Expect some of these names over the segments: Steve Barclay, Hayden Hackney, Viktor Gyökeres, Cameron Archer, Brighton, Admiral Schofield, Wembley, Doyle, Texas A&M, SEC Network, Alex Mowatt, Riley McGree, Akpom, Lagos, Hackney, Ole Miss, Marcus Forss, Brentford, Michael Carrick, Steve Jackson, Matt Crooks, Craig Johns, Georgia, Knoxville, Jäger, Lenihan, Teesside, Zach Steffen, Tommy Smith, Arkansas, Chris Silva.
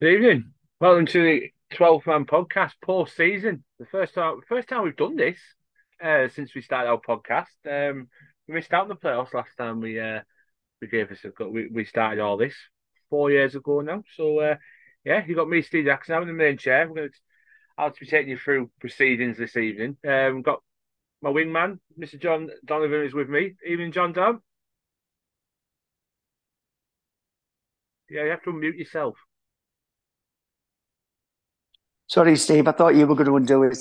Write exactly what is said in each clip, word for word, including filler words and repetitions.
Good evening. Welcome to the twelve man podcast post-season. The first time, first time we've done this uh, since we started our podcast. Um, we missed out on the playoffs last time we uh, we gave us a we, we started all this four years ago now. So uh, yeah, you got me, Steve Jackson, I'm in the main chair. We're going to I'll be taking you through proceedings this evening. Um, got my wingman, Mister John Donovan, is with me. Evening, John Don. Yeah, you have to unmute yourself. Sorry, Steve, I thought you were going to undo it.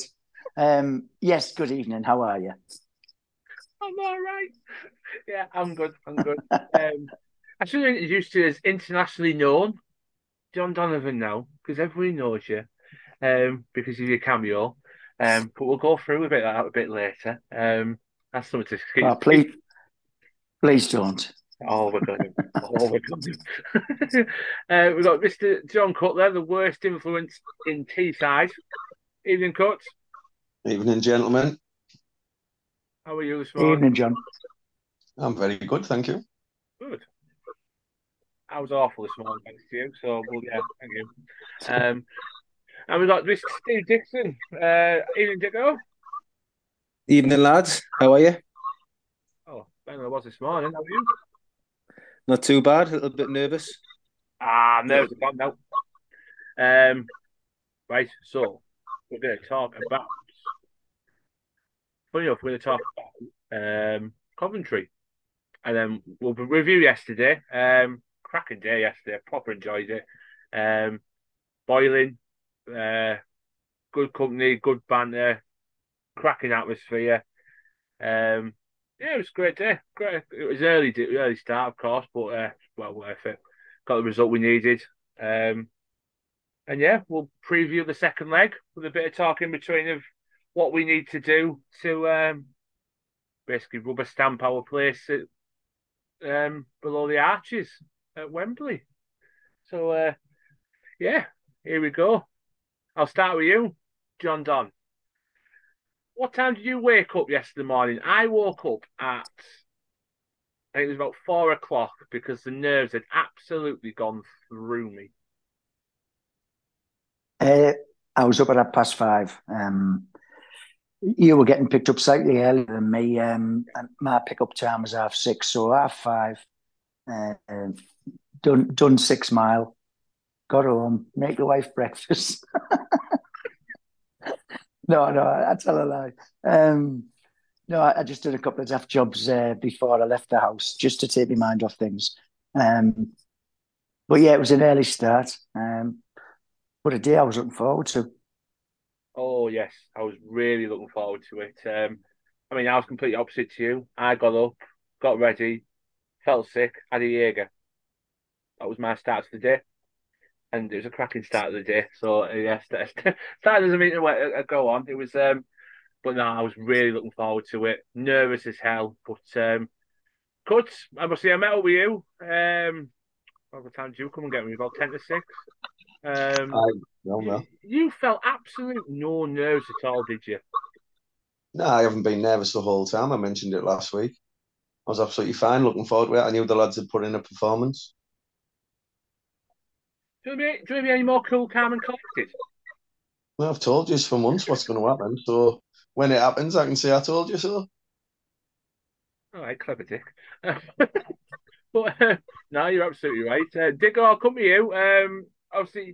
Um, yes, good evening. How are you? I'm all right. Yeah, I'm good. I'm good. um, I should have introduced you as internationally known John Donovan now, because everyone knows you um, because of your cameo. Um, but we'll go through a bit of that a bit later. Um, that's something to oh, please, please don't. Oh, we're going. Oh, we're going. uh, we've got Mister John Cutler, the worst influence in Teesside. Evening, Cut. Evening, gentlemen. How are you this morning? Evening, John. I'm very good, thank you. Good. I was awful this morning, thanks to you. So, well, yeah, thank you. Um, and we've got Mister Steve Dixon. Uh, evening, Dicko. Evening, lads. How are you? Oh, better than I was this morning. How are you? Not too bad, a little bit nervous. Ah, nerves are gone now. Um, right, so we're going to talk about, funny enough, we're going to talk about um, Coventry. And then we'll review yesterday. Um, cracking day yesterday, proper enjoyed it. Um, boiling, uh, good company, good banter, cracking atmosphere. Um, Yeah, it was a great day. Great. It was early, early start, of course, but uh, well worth it. Got the result we needed. Um, and yeah, we'll preview the second leg with a bit of talk in between of what we need to do to um, basically rubber stamp our place at, um, below the arches at Wembley. So uh, yeah, here we go. I'll start with you, John Don. What time did you wake up yesterday morning? I woke up at, I think it was about four o'clock because the nerves had absolutely gone through me. Uh, I was up at half past five. Um, you were getting picked up slightly earlier than me. Um, and my pick-up time was half six, so half five. Uh, done, done six mile. Got home, make the wife breakfast. No, no, I, I tell a lie. Um, no, I, I just did a couple of daft jobs uh, before I left the house, just to take my mind off things. Um, but yeah, it was an early start. Um, what a day I was looking forward to. Oh, yes, I was really looking forward to it. Um, I mean, I was completely opposite to you. I got up, got ready, felt sick, had a Jäger. That was my start of the day. And it was a cracking start of the day. So, uh, yes, that, that doesn't mean to go on. It was, um, but no, I was really looking forward to it. Nervous as hell. But, um, Cuts, I must say, I met up with you. Um, what time did you come and get me? About ten to six. Um, I don't know. You, you felt absolute no nerves at all, did you? No, I haven't been nervous the whole time. I mentioned it last week. I was absolutely fine, looking forward to it. I knew the lads had put in a performance. Do you want to be any more cool, calm and collected? Well, I've told you for months what's going to happen, so when it happens, I can say I told you so. All right, clever Dick. but uh, no, you're absolutely right. Uh, Dick, I'll come to you. Um, obviously,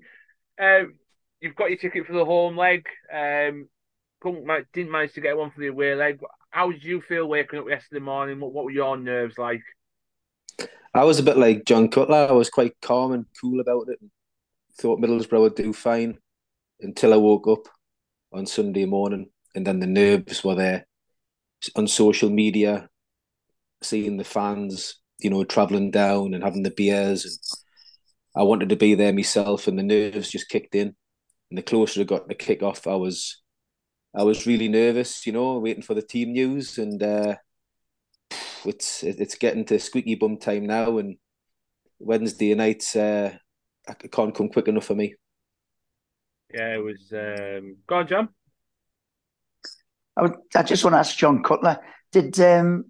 um, you've got your ticket for the home leg. Um, couldn't, didn't manage to get one for the away leg. How did you feel waking up yesterday morning? What, what were your nerves like? I was a bit like John Cutler. I was quite calm and cool about it. Thought Middlesbrough would do fine until I woke up on Sunday morning, and then the nerves were there. On social media, seeing the fans, you know, travelling down and having the beers, and I wanted to be there myself, and the nerves just kicked in. And the closer I got to kick off, I was, I was really nervous, you know, waiting for the team news, and uh, it's it's getting to squeaky bum time now, and Wednesday nights. Uh, I can't come quick enough for me. Yeah, it was... Um... Go on, John. I, would, I just want to ask John Cutler, did um,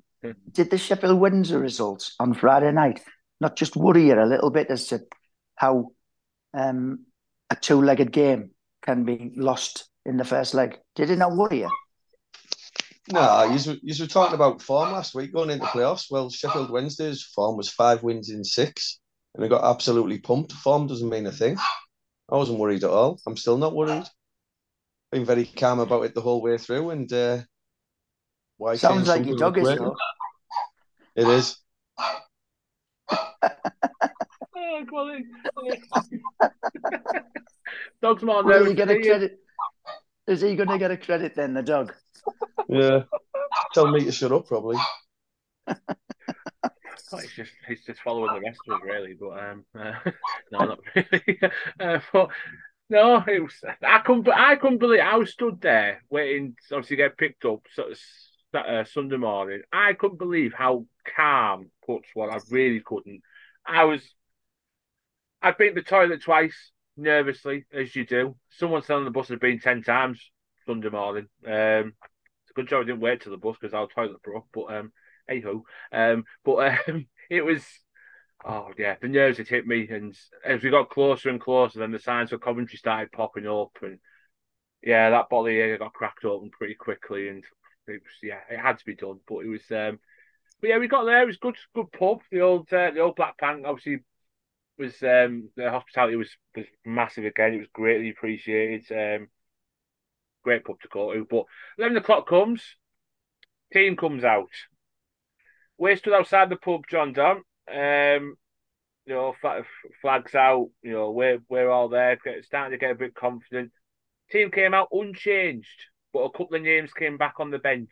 did the Sheffield Wednesday results on Friday night not just worry you a little bit as to how um, a two-legged game can be lost in the first leg. Did it not worry you? No, you were talking about form last week going into playoffs. Well, Sheffield Wednesday's form was five wins in six, and they got absolutely pumped. Form doesn't mean a thing. I wasn't worried at all. I'm still not worried. Been very calm about it the whole way through, and uh, why? Sounds like your dog is. Though. It is. Oh, quality. Dog's not well, he get a credit? Is he going to get a credit then, the dog? Yeah. Tell me to shut up, probably. It's just he's just following the rest of us, really. But um, uh, no, not really. uh, but no, it was. I couldn't. I couldn't believe I stood there waiting. Obviously, get picked up so, uh, Sunday morning. I couldn't believe how calm Cuts was. I really couldn't. I was. I'd been to the toilet twice, nervously, as you do. Someone sat on the bus had been ten times Sunday morning. Um, it's a good job I didn't wait till the bus because our toilet broke. But um. Anywho, um, but um, it was, oh yeah, the nerves had hit me, and as we got closer and closer, then the signs for Coventry started popping up, and yeah, that bottle of Jäger got cracked open pretty quickly, and it was, yeah, it had to be done, but it was, um, but yeah, we got there. It was good, good pub. The old, uh, the old Black Pank obviously was um, the hospitality was was massive again. It was greatly appreciated. Um, great pub to go to. But eleven o'clock comes, team comes out. We stood outside the pub, John Don. Um, you know, fl- flags out. You know, we're we're all there, starting to get a bit confident. Team came out unchanged, but a couple of names came back on the bench.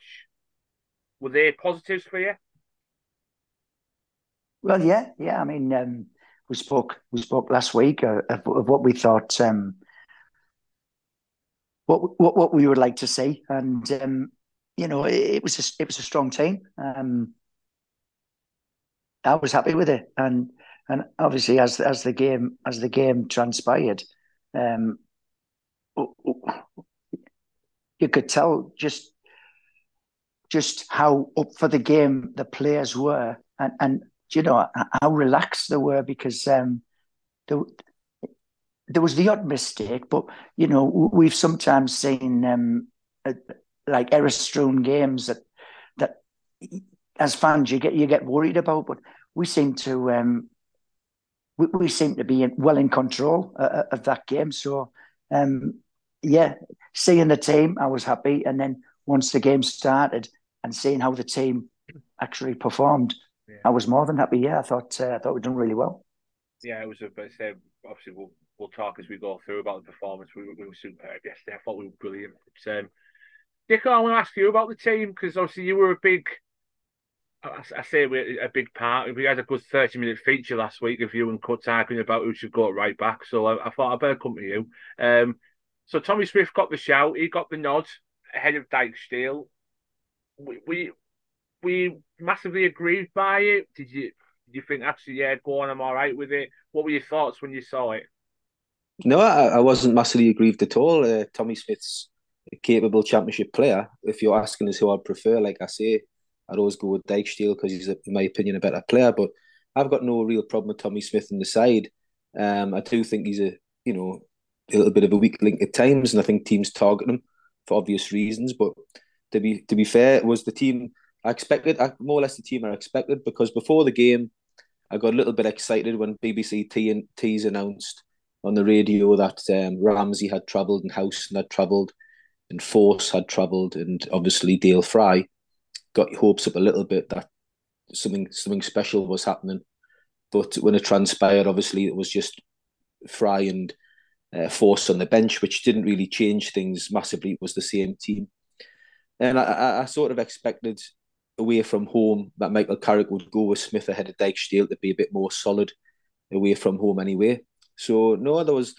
Were they positives for you? Well, yeah, yeah. I mean, um, we spoke we spoke last week of, of what we thought, um, what what what we would like to see, and um, you know, it, it was a, it was a strong team. Um, I was happy with it, and and obviously as as the game as the game transpired, um, you could tell just just how up for the game the players were, and and you know how relaxed they were because um, there there was the odd mistake, but you know we've sometimes seen um, like error strewn games that that. As fans, you get you get worried about, but we seem to um, we, we seem to be in, well in control uh, of that game. So, um, yeah, seeing the team, I was happy, and then once the game started and seeing how the team actually performed, yeah. I was more than happy. Yeah, I thought uh, I thought we'd done really well. Yeah, it was a say obviously we'll we'll talk as we go through about the performance. We, we were superb yesterday. I thought we were brilliant. But, um, Dick, I want to ask you about the team because obviously you were a big. I say we're a big part. We had a good thirty-minute feature last week of you and Cut arguing about who should go right back. So I, I thought I'd better come to you. Um, so Tommy Swift got the shout. He got the nod ahead of Dijksteel. We we, we massively agreed by it. Did you did you think, actually, yeah, go on, I'm all right with it? What were your thoughts when you saw it? No, I, I wasn't massively aggrieved at all. Uh, Tommy Smith's a capable championship player. If you're asking us who I'd prefer, like I say, I'd always go with Dijksteel because he's, in my opinion, a better player. But I've got no real problem with Tommy Smith on the side. Um, I do think he's a, you know, a little bit of a weak link at times, and I think teams target him for obvious reasons. But to be to be fair, it was the team I expected, more or less the team I expected, because before the game, I got a little bit excited when B B C T's announced on the radio that um, Ramsey had travelled and House had travelled and Forss had travelled and obviously Dale Fry. Got your hopes up a little bit that something something special was happening. But when it transpired, obviously, it was just Fry and uh, Forss on the bench, which didn't really change things massively. It was the same team. And I, I sort of expected away from home that Michael Carrick would go with Smith ahead of Dijksteel to be a bit more solid away from home anyway. So, no, there was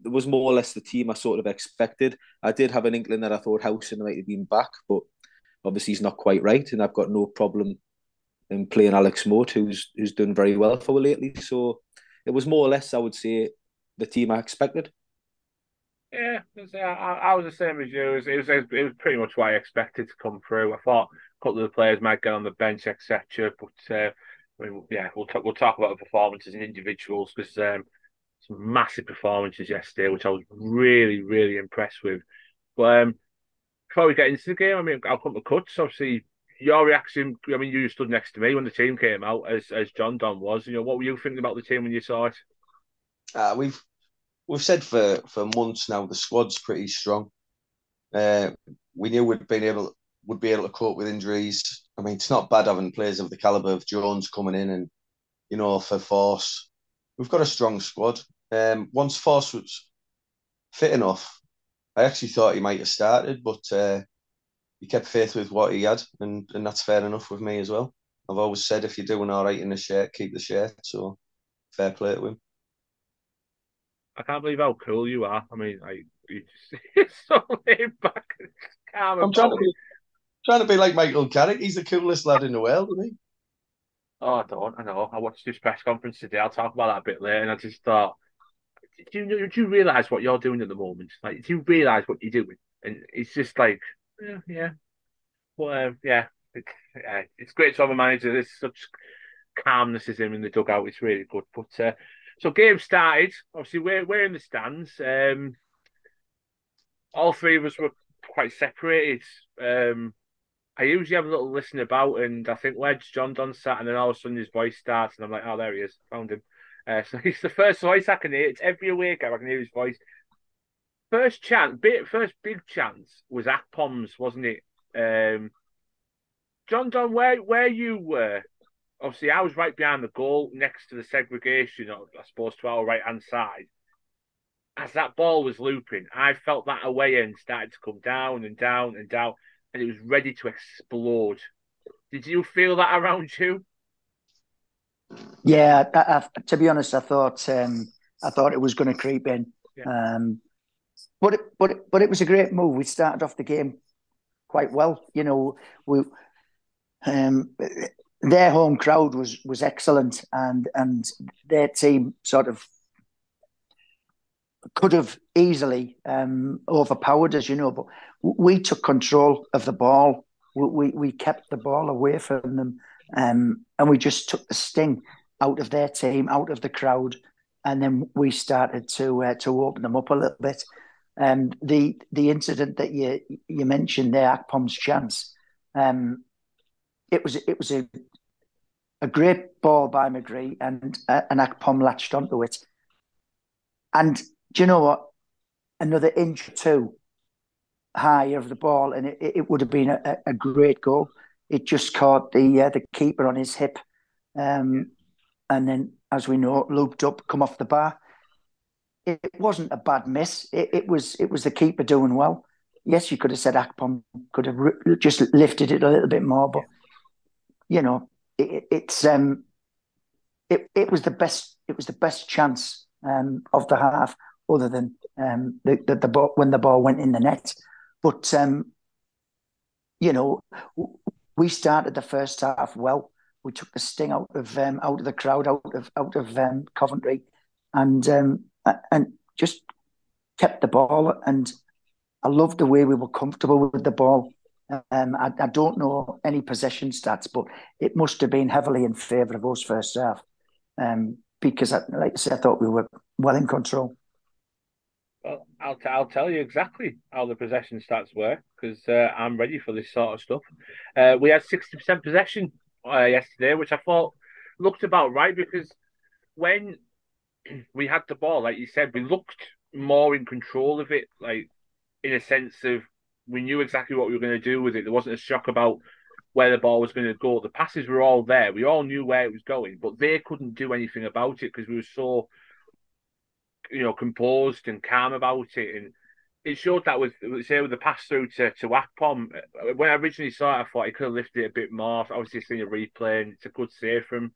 there was more or less the team I sort of expected. I did have an inkling that I thought Howson might have been back, but obviously, he's not quite right, and I've got no problem in playing Alex Mowatt, who's who's done very well for me lately. So it was more or less, I would say, the team I expected. Yeah, I was the same as you. It was, it was, it was pretty much what I expected to come through. I thought a couple of the players might get on the bench, et cetera. But uh, I mean, yeah, we'll talk, we'll talk about the performances and individuals because um, some massive performances yesterday, which I was really, really impressed with. But um, before we get into the game, I mean, I'll come to cuts. Obviously, your reaction, I mean, you stood next to me when the team came out, as as John Don was. You know, what were you thinking about the team when you saw it? Uh, we've we've said for, for months now the squad's pretty strong. Uh, we knew we'd been able would be able to cope with injuries. I mean, it's not bad having players of the calibre of Jones coming in and, you know, for Forss. We've got a strong squad. Um, once Forss was fit enough, I actually thought he might have started, but uh, he kept faith with what he had, and, and that's fair enough with me as well. I've always said if you're doing all right in the shirt, keep the shirt, so fair play to him. I can't believe how cool you are. I mean, I, you just, it's so laid back. I'm trying to, be, trying to be like Michael Carrick. He's the coolest lad in the world, isn't he? Oh, I don't. I know. I watched his press conference today. I'll talk about that a bit later. And I just thought, do you, do you realise what you're doing at the moment? Like, do you realise what you're doing? And it's just like, yeah, yeah. Well, um, yeah. It, yeah. It's great to have a manager. There's such calmness as him in the dugout. It's really good. But uh, so game started. Obviously, we're, we're in the stands. Um, all three of us were quite separated. Um, I usually have a little listen about, and I think where's John Don sat, and then all of a sudden his voice starts, and I'm like, oh, there he is, found him. Uh, so he's the first voice I can hear. It's every away game I can hear his voice. First chance, big, first big chance was Akpom's, wasn't it? Um, John Don, where where you were, obviously I was right behind the goal, next to the segregation, I suppose, to our right hand side. As that ball was looping, I felt that away end started to come down and down and down, and it was ready to explode. Did you feel that around you? Yeah, I, I, to be honest, I thought um, I thought it was going to creep in. Yeah. Um, but it, but it, but it was a great move. We started off the game quite well. You know, we um, their home crowd was was excellent, and and their team sort of could have easily um, overpowered us, you know, but we took control of the ball. We we kept the ball away from them, um, and we just took the sting out of their team, out of the crowd, and then we started to uh, to open them up a little bit. And the the incident that you you mentioned there, Akpom's chance, um, it was it was a a great ball by McGree, and uh, and Akpom latched onto it. And do you know what? Another inch or two high of the ball, and it, it would have been a, a great goal. It just caught the uh, the keeper on his hip, um, and then, as we know, looped up, come off the bar. It, it wasn't a bad miss. It, it was it was the keeper doing well. Yes, you could have said Akpom could have re- just lifted it a little bit more, but you know, it, it's um, it it was the best it was the best chance um of the half, other than um the, the the ball when the ball went in the net. But um you know, we started the first half well. We took the sting out of um out of the crowd, out of out of um Coventry, and um and just kept the ball. And I loved the way we were comfortable with the ball. Um, I, I don't know any possession stats, but it must have been heavily in favour of us first half. Um. Because, like I said, I thought we were well in control. Well, I'll, t- I'll tell you exactly how the possession stats were, because uh, I'm ready for this sort of stuff. Uh, we had sixty percent possession uh, yesterday, which I thought looked about right, because when we had the ball, like you said, we looked more in control of it, like in a sense of we knew exactly what we were going to do with it. There wasn't a shock about where the ball was going to go. The passes were all there. We all knew where it was going, but they couldn't do anything about it because we were so, you know, composed and calm about it. And it showed that with, say, with the pass through to, to Akpom. When I originally saw it, I thought he could have lifted it a bit more. Obviously, seeing a replay, and it's a good save from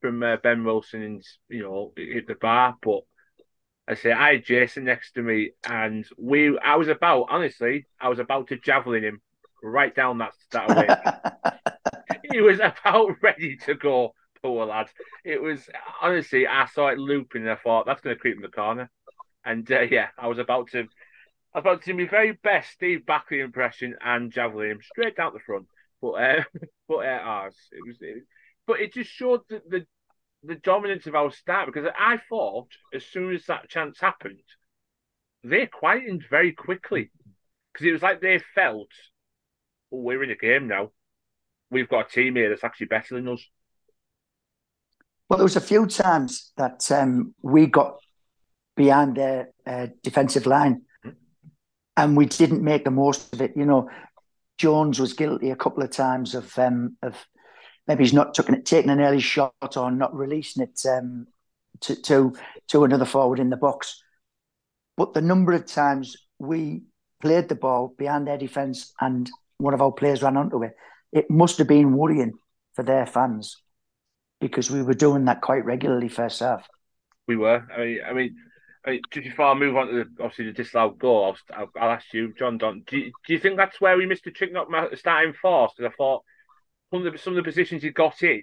from uh, Ben Wilson, and, you know, it hit the bar. But I say, I had Jason next to me, and we, I was about, honestly, I was about to javelin him right down that, that away. He was about ready to go, poor lad. It was, honestly, I saw it looping and I thought, that's going to creep in the corner. And uh, yeah, I was about to, I was about to do my very best Steve Barclay impression and javelin him straight down the front. But, uh, but, uh, it was, it, but it just showed the, the the dominance of our start, because I thought as soon as that chance happened, they quietened very quickly, because it was like they felt, oh, we're in a game now. We've got a team here that's actually better than us. Well, there was a few times that um, we got behind their uh, defensive line mm-hmm. and we didn't make the most of it. You know, Jones was guilty a couple of times of um, of maybe he's not taking it, taking an early shot or not releasing it um, to, to to another forward in the box. But the number of times we played the ball behind their defence and one of our players ran onto it, it must have been worrying for their fans, because we were doing that quite regularly first half. We were. I mean, I mean, I mean just before I move on to the, obviously the disallowed goal, I'll, I'll, I'll ask you, John Don, do you, do you think that's where we missed the trick not starting Forss? Because I thought some of, the, some of the positions he got in,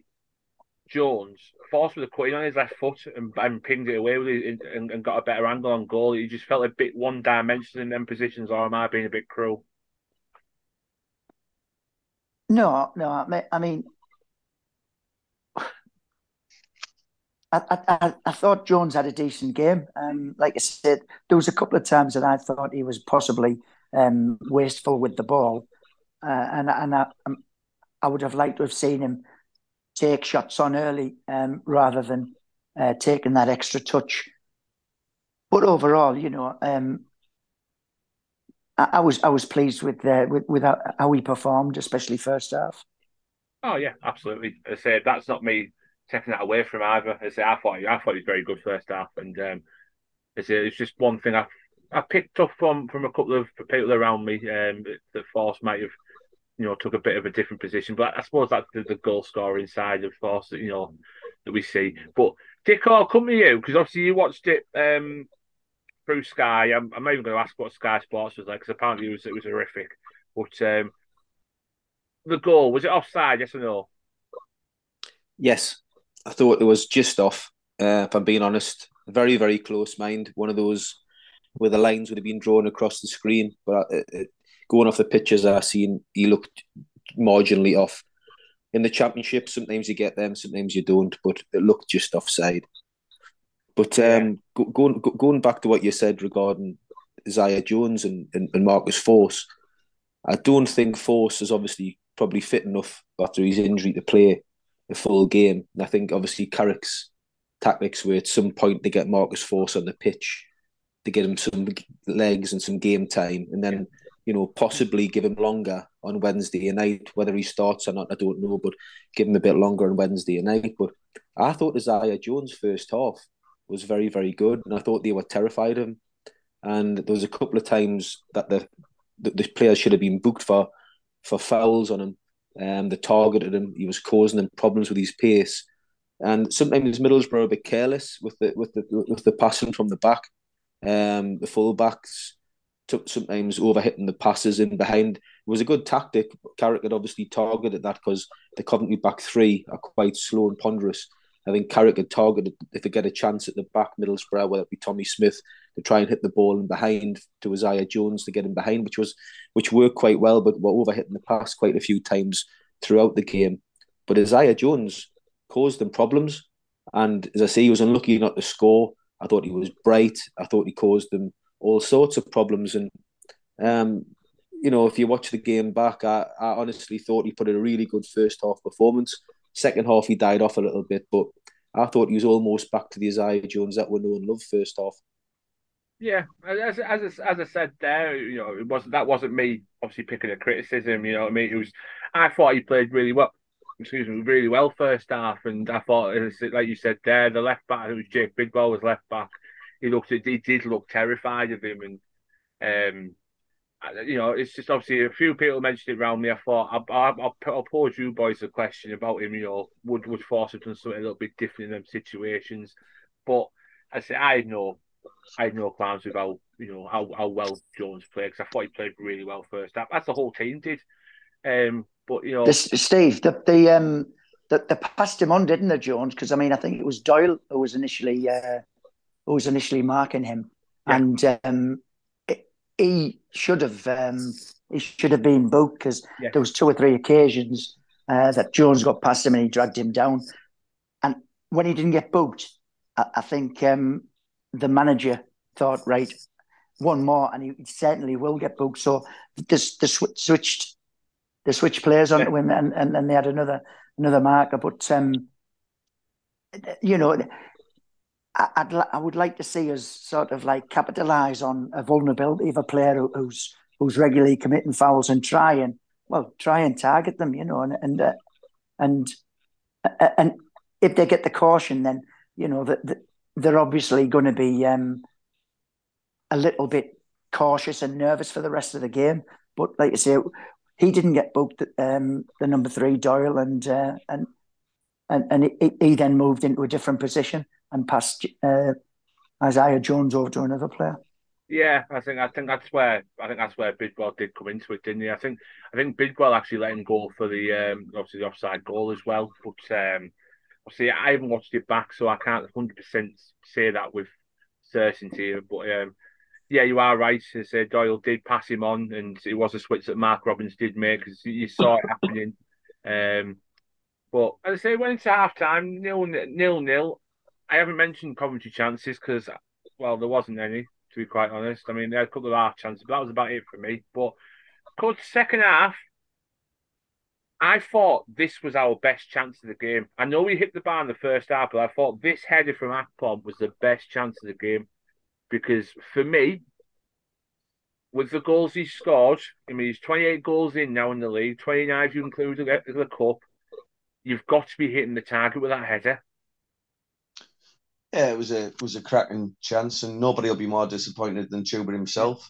Jones, Forss was putting on his left foot and, and pinged it away with it and, and got a better angle on goal. He just felt a bit one-dimensional in them positions, or am I being a bit cruel? No, no, I mean... I, I I thought Jones had a decent game. Um, like I said, there was a couple of times that I thought he was possibly um, wasteful with the ball, uh, and and I I would have liked to have seen him take shots on early um, rather than uh, taking that extra touch. But overall, you know, um, I, I was I was pleased with the, with, with how he performed, especially first half. Oh yeah, absolutely. I said that's not me taking that away from either. I say I thought I thought he was very good first half, and um, it's it's just one thing I I picked up from, from a couple of people around me um, that Forss might have, you know, took a bit of a different position, but I suppose that's the, the goal scoring side of Forss that, you know, that we see. But Dick, I'll come to you, because obviously you watched it um, through Sky. I'm, I'm not even going to ask what Sky Sports was like, because apparently it was it was horrific. But um, the goal, was it offside? Yes or no? Yes. I thought it was just off, uh, if I'm being honest. Very, very close, mind. One of those where the lines would have been drawn across the screen. But it, it, going off the pictures I've seen, he looked marginally off. In the Championship, sometimes you get them, sometimes you don't. But it looked just offside. But um, yeah. going go, going back to what you said regarding Isaiah Jones and, and, and Marcus Forss, I don't think Forss is obviously probably fit enough after his injury to play the full game. And I think obviously Carrick's tactics were at some point to get Marcus Forss on the pitch, to get him some legs and some game time, and then, you know, possibly give him longer on Wednesday night. Whether he starts or not, I don't know, but give him a bit longer on Wednesday night. But I thought Isaiah Jones' first half was very, very good, and I thought they were terrified of him. And there was a couple of times that the the, the players should have been booked for for fouls on him. Um, they targeted him. He was causing them problems with his pace, and sometimes Middlesbrough were a bit careless with the with the with the passing from the back. Um, the full backs took sometimes overhitting the passes in behind. It was a good tactic. Carrick had obviously targeted that, because the Coventry back three are quite slow and ponderous. I think Carrick had targeted, if they get a chance at the back, Middlesbrough, whether it be Tommy Smith, to try and hit the ball in behind to Isaiah Jones to get him behind, which was which worked quite well, but were overhitting the pass quite a few times throughout the game. But Isaiah Jones caused them problems, and as I say, he was unlucky not to score. I thought he was bright. I thought he caused them all sorts of problems. And um, you know, if you watch the game back, I, I honestly thought he put in a really good first half performance. Second half, he died off a little bit, but I thought he was almost back to the Isaiah Jones that were known and loved first half. Yeah, as as as I said there, you know, it wasn't that wasn't me obviously picking a criticism. You know what I mean? It was I thought he played really well. Excuse me, really well first half, and I thought, like you said there, the left back, who was Jake Bidwell, was left back. He looked, he did look terrified of him, and um. You know, it's just obviously a few people mentioned it around me. I thought I, I, I'll, I'll pose you boys a question about him. You know, would would Forss have done something a little bit different in them situations? But I say I had no, I had no qualms about, you know, how, how well Jones played, because I thought he played really well first half. That's the whole team did. Um, but you know, the, Steve, the the um, the, the passed him on, didn't they, Jones? Because I mean, I think it was Doyle who was initially uh, who was initially marking him, yeah. and um. He should have um, he should have been booked, because yeah. there was two or three occasions uh, that Jones got past him and he dragged him down. And when he didn't get booked, I, I think um, the manager thought, right, one more, and he certainly will get booked. So this the sw- switched they switched players on yeah. to him, and, and and they had another another marker. But um, you know, I, I'd I would like to see us sort of like capitalise on a vulnerability of a player who, who's who's regularly committing fouls and try and well try and target them, you know, and and uh, and uh, and if they get the caution, then you know that the, they're obviously going to be um, a little bit cautious and nervous for the rest of the game. But like I say, he didn't get booked, um, the number three, Doyle, and uh, and and, and he, he then moved into a different position and passed uh, Isaiah Jones over to another player. Yeah, I think I think that's where I think that's where Bidwell did come into it, didn't he? I think I think Bidwell actually let him go for the um, obviously the offside goal as well. But um, obviously I haven't watched it back, so I can't one hundred percent say that with certainty. But um, yeah, you are right. As I say, Doyle did pass him on, and it was a switch that Mark Robbins did make because you saw it happening. Um, but as I say, when it's half time, nil, nil, nil. I haven't mentioned Coventry chances because, well, there wasn't any, to be quite honest. I mean, they had a couple of half chances, but that was about it for me. But good second half, I thought this was our best chance of the game. I know we hit the bar in the first half, but I thought this header from Akpom was the best chance of the game. Because for me, with the goals he scored, I mean, he's twenty-eight goals in now in the league, twenty-nine if you include the, the cup. You've got to be hitting the target with that header. Yeah, it was a it was a cracking chance, and nobody will be more disappointed than Chuba himself.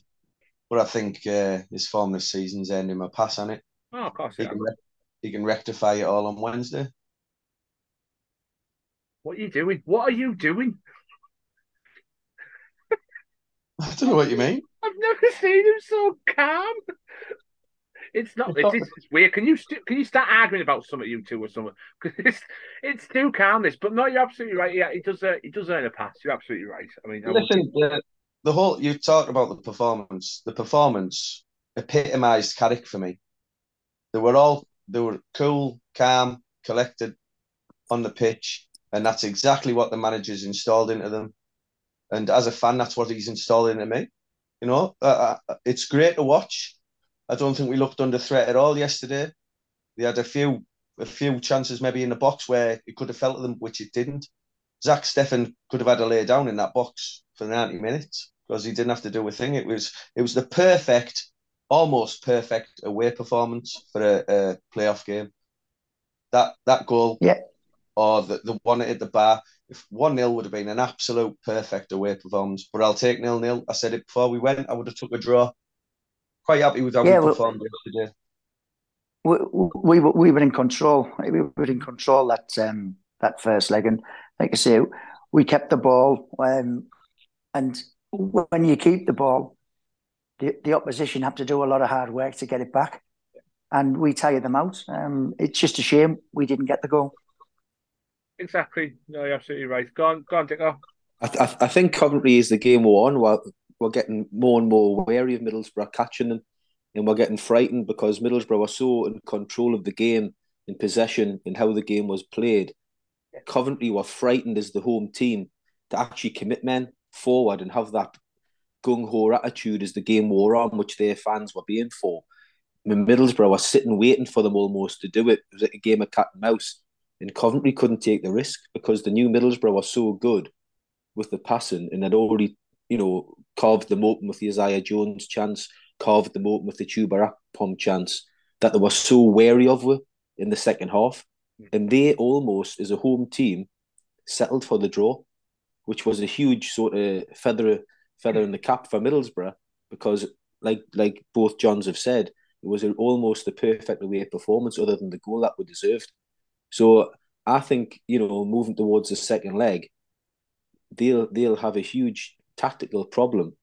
But I think uh, his form this season's earned him a pass on it. Oh, of course. He, yeah. can, re- he can rectify it all on Wednesday. What are you doing? What are you doing? I don't know what you mean. I've never seen him so calm. It's not. It's, it's, it's weird. Can you st- can you start arguing about something, you two, or something? Because it's it's too calm. This, but no, you're absolutely right. Yeah, he does. Uh, he does earn a pass. You're absolutely right. I mean, I listen. Would... The, the whole you talk about the performance. The performance epitomised Carrick for me. They were all they were cool, calm, collected on the pitch, and that's exactly what the manager's installed into them. And as a fan, that's what he's installing into me. You know, uh, it's great to watch. I don't think we looked under threat at all yesterday. They had a few a few chances maybe in the box where it could have fell to them, which it didn't. Zach Steffen could have had a lay down in that box for ninety minutes because he didn't have to do a thing. It was it was the perfect, almost perfect away performance for a, a playoff game. That that goal, yeah, or the, the one at the bar. If one nil would have been an absolute perfect away performance, but I'll take nil nil. I said it before we went. I would have took a draw. Quite happy with how yeah, we performed yesterday. We, we, we were in control. We were in control that um, that first leg. And like I say, we kept the ball. Um, and when you keep the ball, the, the opposition have to do a lot of hard work to get it back. And we tired them out. Um, it's just a shame we didn't get the goal. Exactly. No, you're absolutely right. Go on, go on, Dicko. I, th- I think Coventry is the game we're on. We're, we're getting more and more wary of Middlesbrough catching them, and we're getting frightened because Middlesbrough are so in control of the game, in possession, and how the game was played. Coventry were frightened as the home team to actually commit men forward and have that gung-ho attitude as the game wore on, which their fans were being for. I mean, Middlesbrough were sitting waiting for them almost to do it. It was like a game of cat and mouse. And Coventry couldn't take the risk because the new Middlesbrough were so good with the passing and had already, you know, carved them open with the Isaiah Jones chance, carved them open with the Chuba Akpom chance, that they were so wary of her in the second half. And they almost, as a home team, settled for the draw, which was a huge sort of feather, feather in the cap for Middlesbrough because, like like both Johns have said, it was an, almost the perfect away performance other than the goal that we deserved. So I think, you know, moving towards the second leg, they'll they'll have a huge tactical problem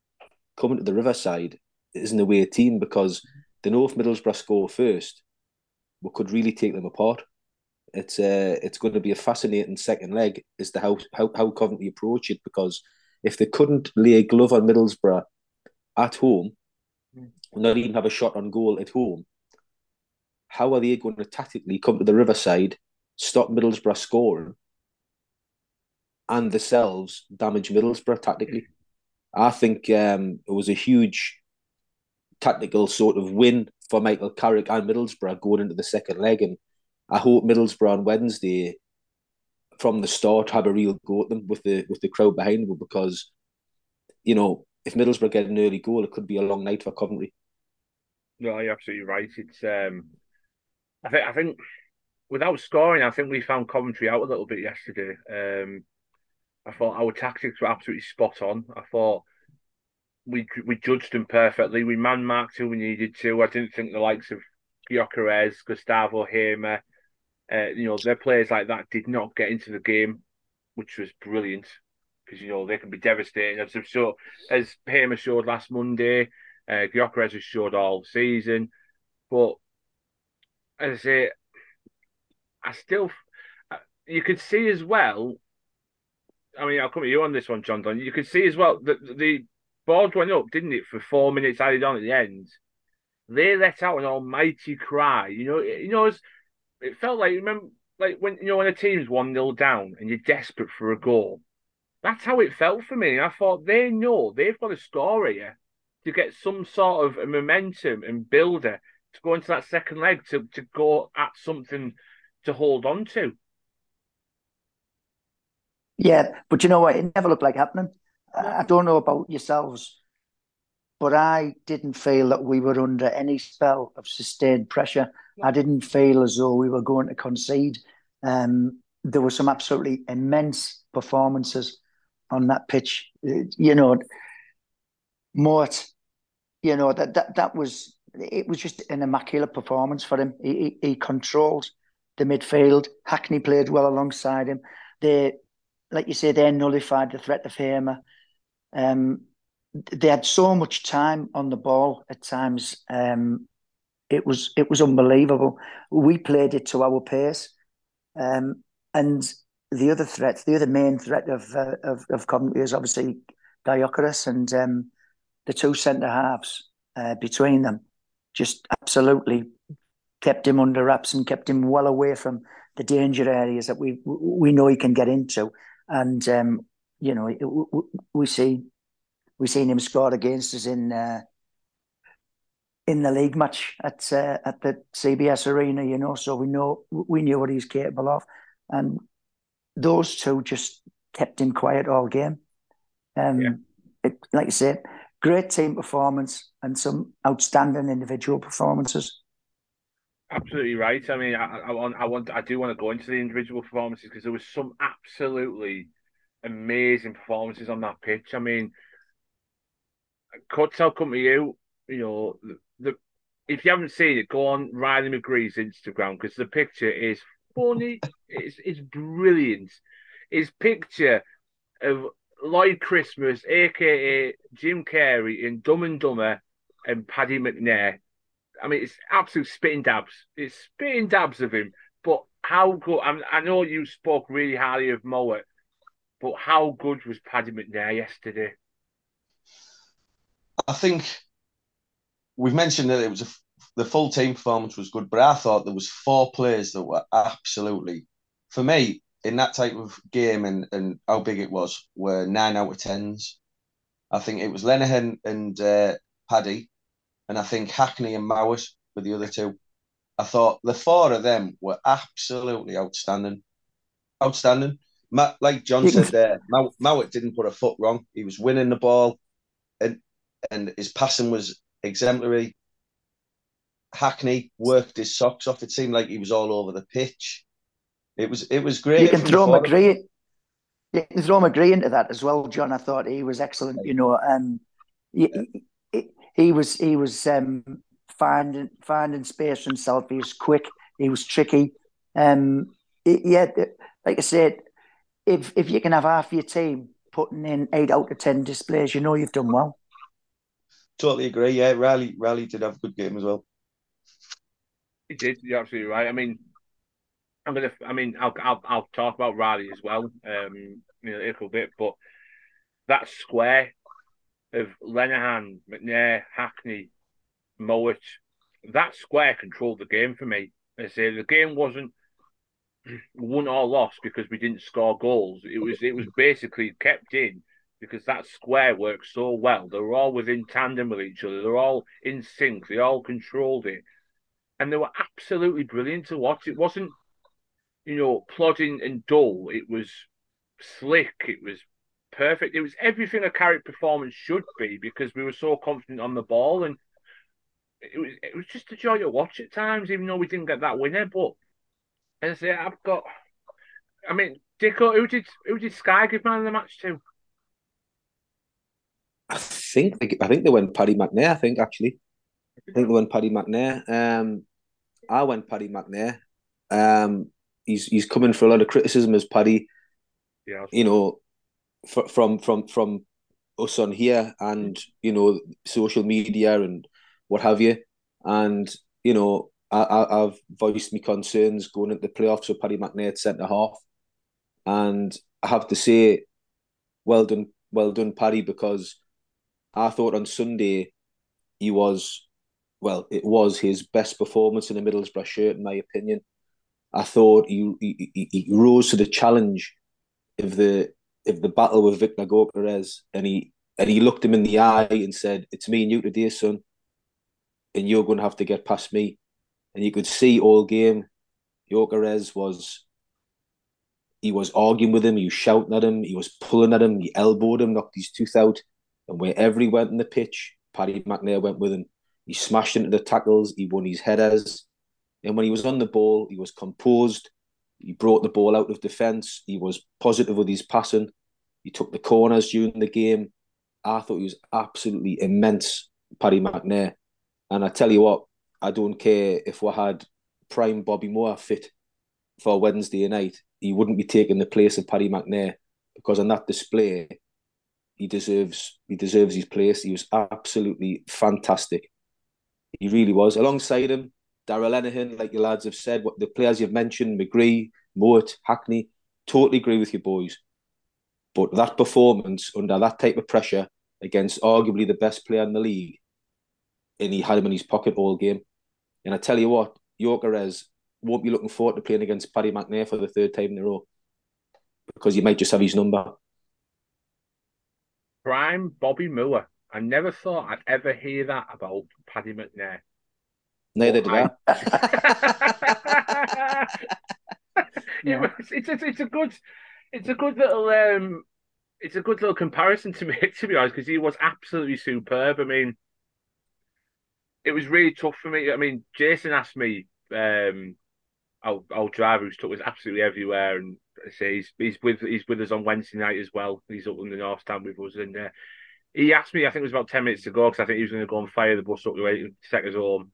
coming to the Riverside as an away team because they know if Middlesbrough score first, we could really take them apart. It's uh, it's going to be a fascinating second leg as to how, how, how Coventry approach it because if they couldn't lay a glove on Middlesbrough at home, not even have a shot on goal at home, how are they going to tactically come to the Riverside, stop Middlesbrough scoring and themselves damaged Middlesbrough tactically. I think um, it was a huge tactical sort of win for Michael Carrick and Middlesbrough going into the second leg, and I hope Middlesbrough on Wednesday from the start have a real go at them with the with the crowd behind them, because, you know, if Middlesbrough get an early goal, it could be a long night for Coventry. No, you're absolutely right. It's um, I think I think without scoring, I think we found Coventry out a little bit yesterday. Um, I thought our tactics were absolutely spot on. I thought we we judged them perfectly. We man marked who we needed to. I didn't think the likes of Gyökeres, Gustavo, Hamer, uh, you know, their players like that did not get into the game, which was brilliant, because, you know, they can be devastating. As, so, as Hamer showed last Monday, uh, Gyökeres has showed all season. But as I say, I still, you could see as well, I mean, I'll come to you on this one, John Don. You could see as well that the board went up, didn't it, for four minutes added on at the end. They let out an almighty cry. You know, you know, it felt like, remember, like when, you know, when a team's one nil down and you're desperate for a goal. That's how it felt for me. And I thought, they know they've got a score here to get some sort of a momentum and builder to go into that second leg, to, to go at something to hold on to. Yeah, but you know what? It never looked like happening. I don't know about yourselves, but I didn't feel that we were under any spell of sustained pressure. I didn't feel as though we were going to concede. Um, there were some absolutely immense performances on that pitch. You know, Mowatt, you know, that that that was, it was just an immaculate performance for him. He, he, he controlled the midfield. Hackney played well alongside him. They, like you say, they nullified the threat of Hamer. Um, they had so much time on the ball at times. Um, it was it was unbelievable. We played it to our pace, um, and the other threat, the other main threat of uh, of, of Coventry is obviously Gyökeres, and um, the two centre halves uh, between them just absolutely kept him under wraps and kept him well away from the danger areas that we we know he can get into. And um, you know, it, we, we see we seen him score against us in uh, in the league match at uh, at the C B S Arena. You know, so we know we knew what he's capable of, and those two just kept him quiet all game. Um, yeah. It, like I said, great team performance and some outstanding individual performances. Absolutely right. I mean, I, I want, I want, I do want to go into the individual performances, because there was some absolutely amazing performances on that pitch. I mean, Cuts, I'll come to you. You know, the, the if you haven't seen it, go on Riley McGree's Instagram, because the picture is funny. It's it's brilliant. His picture of Lloyd Christmas, aka Jim Carrey, in Dumb and Dumber, and Paddy McNair. I mean, it's absolute spitting dabs. It's spitting dabs of him. But how good... I mean, I know you spoke really highly of Mowatt, but how good was Paddy McNair yesterday? I think we've mentioned that it was a, the full team performance was good, but I thought there was four players that were absolutely... For me, in that type of game and, and how big it was, were nine out of tens. I think it was Lenihan and uh, Paddy, and I think Hackney and Mowatt were the other two. I thought the four of them were absolutely outstanding. Outstanding. Ma- like John said there, Mow- Mowatt didn't put a foot wrong. He was winning the ball, and and his passing was exemplary. Hackney worked his socks off. It seemed like he was all over the pitch. It was it was great. You can throw McGree. You can throw McGree into that as well, John. I thought he was excellent. You know, um, you, yeah. He was he was um, finding finding space for himself. He was quick. He was tricky. Um, it, yeah, like I said, if if you can have half your team putting in eight out of ten displays, you know you've done well. Totally agree. Yeah, Riley Riley did have a good game as well. He did. You're absolutely right. I mean, I'm gonna. I mean, I'll I'll, I'll talk about Riley as well um, in a little bit, but that square of Lenihan, McNair, Hackney, Mowatt, that square controlled the game for me. I say the game wasn't won or lost because we didn't score goals. It was it was basically kept in because that square worked so well. They were all within tandem with each other. They were all in sync. They all controlled it. And they were absolutely brilliant to watch. It wasn't, you know, plodding and dull. It was slick. It was perfect. It was everything a Carrick performance should be because we were so confident on the ball. And it was it was just a joy to watch at times, even though we didn't get that winner. But as I say, I've got... I mean, Dicko, who did who did Sky give man of the match to? I think they, I think they went Paddy McNair, I think, actually. I think they went Paddy McNair. Um, I went Paddy McNair. Um, he's he's coming for a lot of criticism as Paddy, yeah, you know, for, from from from us on here and, you know, social media and what have you. And, you know, I, I, I've voiced my concerns going into the playoffs with Paddy McNair at centre-half. And I have to say, well done, well done, Paddy, because I thought on Sunday he was... Well, it was his best performance in a Middlesbrough shirt, in my opinion. I thought he, he he rose to the challenge of the of the battle with Viktor Gyökeres, and he and he looked him in the eye and said, "It's me and you today, son, and you're going to have to get past me." And you could see all game, Gyökeres was he was arguing with him, he was shouting at him, he was pulling at him, he elbowed him, knocked his tooth out, and wherever he went in the pitch, Paddy McNair went with him. He smashed into the tackles. He won his headers. And when he was on the ball, he was composed. He brought the ball out of defence. He was positive with his passing. He took the corners during the game. I thought he was absolutely immense, Paddy McNair. And I tell you what, I don't care if we had prime Bobby Moore fit for Wednesday night. He wouldn't be taking the place of Paddy McNair because on that display, he deserves, he deserves his place. He was absolutely fantastic. He really was. Alongside him, Darrell Lenihan, like your lads have said, what the players you've mentioned, McGree, Mowatt, Hackney, totally agree with you boys. But that performance under that type of pressure against arguably the best player in the league, and he had him in his pocket all game. And I tell you what, Gyökeres won't be looking forward to playing against Paddy McNair for the third time in a row because he might just have his number. Prime Bobby Moore. I never thought I'd ever hear that about Paddy McNair. Neither did I. Yeah. It's, it's, it's a good, it's a good little, um, it's a good little comparison to make, to be honest, because he was absolutely superb. I mean, it was really tough for me. I mean, Jason asked me, um, our, our driver who's took us absolutely everywhere, and I say he's he's with he's with us on Wednesday night as well. He's up in the North Stand with us, and uh, he asked me, I think it was about ten minutes ago, because I think he was going to go and fire the bus up the way to take us home,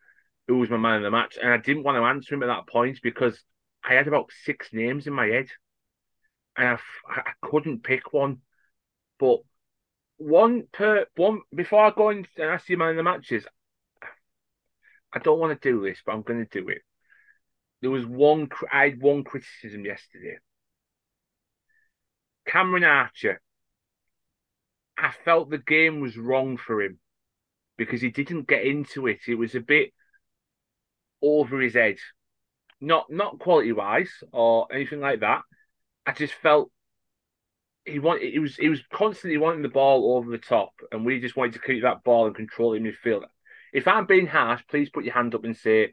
who was my man in the match. And I didn't want to answer him at that point because I had about six names in my head. And I, I couldn't pick one. But one per one, before I go and ask you man in the matches, I don't want to do this, but I'm going to do it. There was one, I had one criticism yesterday. Cameron Archer. I felt the game was wrong for him because he didn't get into it. It was a bit over his head. Not not quality-wise or anything like that. I just felt he wanted, he was he was constantly wanting the ball over the top and we just wanted to keep that ball and control it in midfield. If I'm being harsh, please put your hand up and say,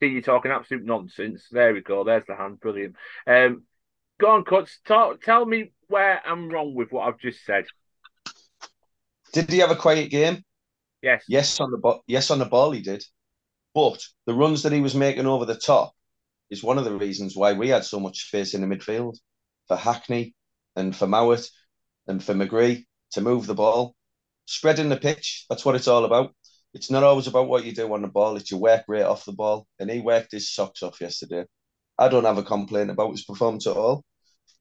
see, you're talking absolute nonsense. There we go. There's the hand. Brilliant. Um, go on, Cuts. Talk, tell me where I'm wrong with what I've just said. Did he have a quiet game? Yes. Yes on the bo- yes on the ball he did, but the runs that he was making over the top is one of the reasons why we had so much space in the midfield for Hackney and for Mowatt and for McGree to move the ball, spreading the pitch. That's what it's all about. It's not always about what you do on the ball; it's your work rate off the ball. And he worked his socks off yesterday. I don't have a complaint about his performance at all.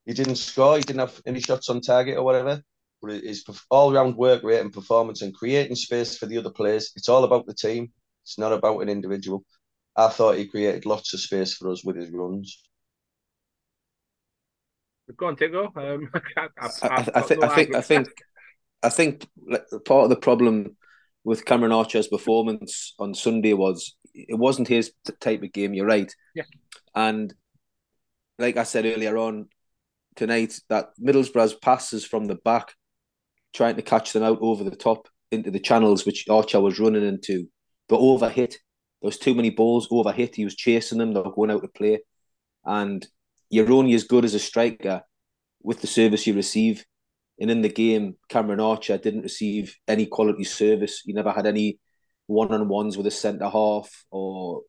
He didn't score. He didn't have any shots on target or whatever. But his all-round work rate and performance and creating space for the other players, it's all about the team. It's not about an individual. I thought he created lots of space for us with his runs. Go on, Tigo. Um, I, I, think, I, think, I think I think part of the problem with Cameron Archer's performance on Sunday was it wasn't his type of game, you're right. Yeah. And like I said earlier on tonight, that Middlesbrough's passes from the back, trying to catch them out over the top into the channels, which Archer was running into, but overhit. There was too many balls overhit. He was chasing them. They were going out to play. And you're only as good as a striker with the service you receive. And in the game, Cameron Archer didn't receive any quality service. He never had any one-on-ones with a centre-half or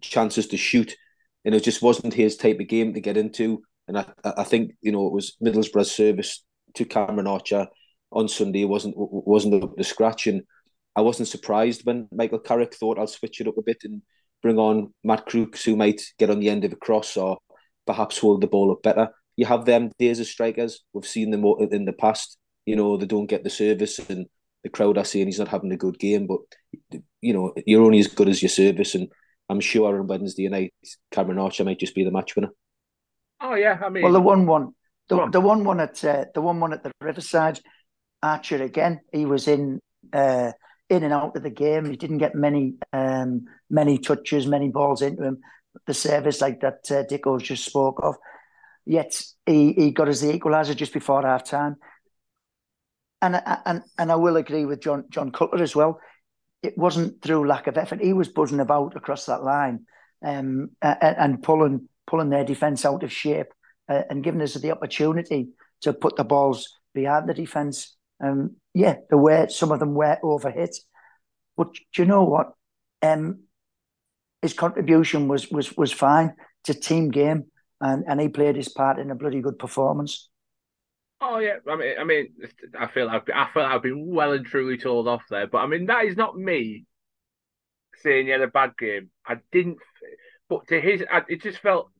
chances to shoot. And it just wasn't his type of game to get into. And I, I think, you know, it was Middlesbrough's service to Cameron Archer on Sunday wasn't wasn't up to scratch. And I wasn't surprised when Michael Carrick thought, I'll switch it up a bit and bring on Matt Crooks, who might get on the end of a cross or perhaps hold the ball up better. You have them days as strikers. We've seen them in the past. You know, they don't get the service and the crowd are saying he's not having a good game. But, you know, you're only as good as your service. And I'm sure on Wednesday night, Cameron Archer might just be the match winner. Oh, yeah. I mean, well, the one one, the, the one one at uh, the one one at the Riverside, Archer again. He was in. Uh, in and out of the game. He didn't get many um, many touches, many balls into him. The service like that uh, Dicko just spoke of. Yet he, he got us the equaliser just before half-time. And, and and I will agree with John John Cutler as well. It wasn't through lack of effort. He was buzzing about across that line um, and, and pulling pulling their defence out of shape uh, and giving us the opportunity to put the balls behind the defence. Um, yeah, the way some of them were overhit, but do you know what? Um, his contribution was was was fine. It's a team game, and, and he played his part in a bloody good performance. Oh yeah, I mean, I mean, I feel I've I feel I've been well and truly told off there, but I mean that is not me saying he had a bad game. I didn't, but to his, I, it just felt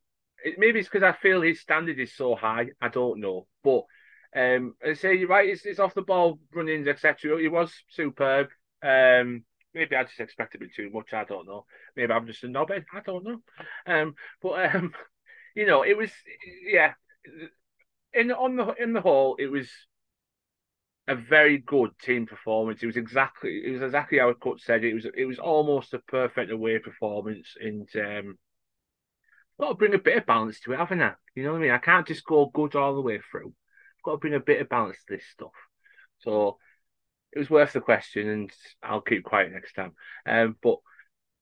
maybe it's because I feel his standard is so high. I don't know, but. Um, I say you're right. It's, it's off the ball, run-ins, et cetera. It was superb. Um, maybe I just expected it too much. I don't know. Maybe I'm just a knobhead. I don't know. Um, but um, you know, it was yeah. In on the in the whole, it was a very good team performance. It was exactly it was exactly how Coach said it was. It was almost a perfect away performance, and um, got to bring a bit of balance to it, haven't I? You know what I mean? I can't just go good all the way through. Got to bring a bit of balance to this stuff. So it was worth the question, and I'll keep quiet next time. Um, but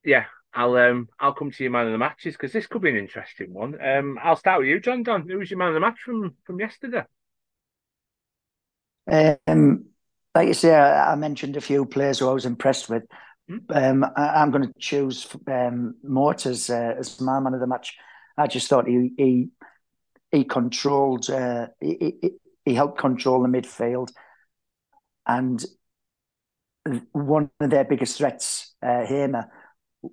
yeah, I'll um, I'll come to your man of the matches because this could be an interesting one. Um, I'll start with you, John Don. Who was your man of the match from from yesterday? Um, like you say, I, I mentioned a few players who I was impressed with. Mm-hmm. Um, I, I'm going to choose um, Mort as uh, as my man of the match. I just thought he he he controlled. Uh, he, he, He helped control the midfield, and one of their biggest threats, uh, Hamer,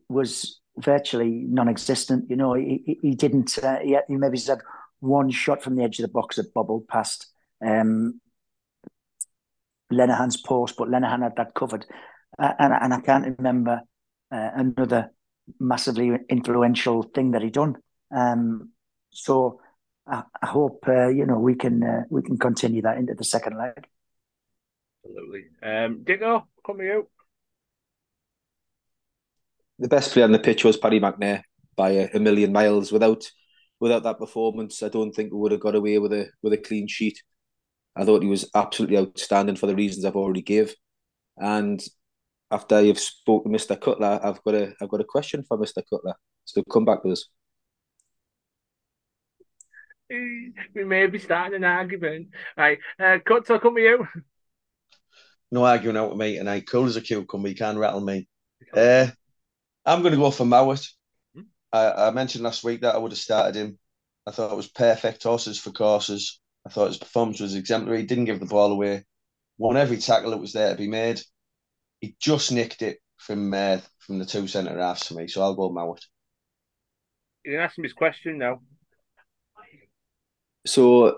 was virtually non-existent. You know, he he didn't. Uh, he, had, he maybe had one shot from the edge of the box that bobbled past um, Lenihan's post, but Lenihan had that covered. Uh, and and I can't remember uh, another massively influential thing that he done. Um, so. I hope uh, you know we can uh, we can continue that into the second leg. Absolutely, um, Dicko, come to you. The best player on the pitch was Paddy McNair by a, a million miles. Without without that performance, I don't think we would have got away with a with a clean sheet. I thought he was absolutely outstanding for the reasons I've already gave. And after you've spoken to Mister Cutler, I've got a I've got a question for Mister Cutler. So come back with us. We may be starting an argument. Right, uh, Cutler, come with you. No arguing out with me, and I cool as a cucumber. You can't rattle me. Uh, I'm going to go for Mowatt. Hmm? I, I mentioned last week that I would have started him. I thought it was perfect horses for courses. I thought his performance was exemplary. He didn't give the ball away. Won every tackle that was there to be made. He just nicked it from uh, from the two centre halves for me. So I'll go Mowatt. You can ask him his question now. So,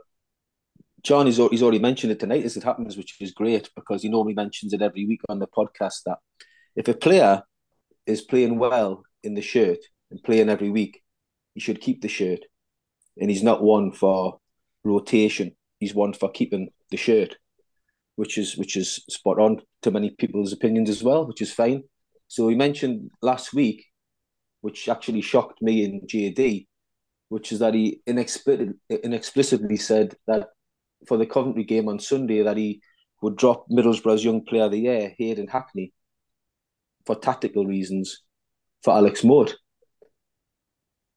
John, he's, he's already mentioned it tonight as it happens, which is great because he normally mentions it every week on the podcast that if a player is playing well in the shirt and playing every week, he should keep the shirt. And he's not one for rotation. He's one for keeping the shirt, which is which is spot on to many people's opinions as well, which is fine. So he mentioned last week, which actually shocked me and J D, which is that he inexplic- inexplicably said that for the Coventry game on Sunday that he would drop Middlesbrough's young player of the year, Hayden Hackney, for tactical reasons for Alex Mowatt.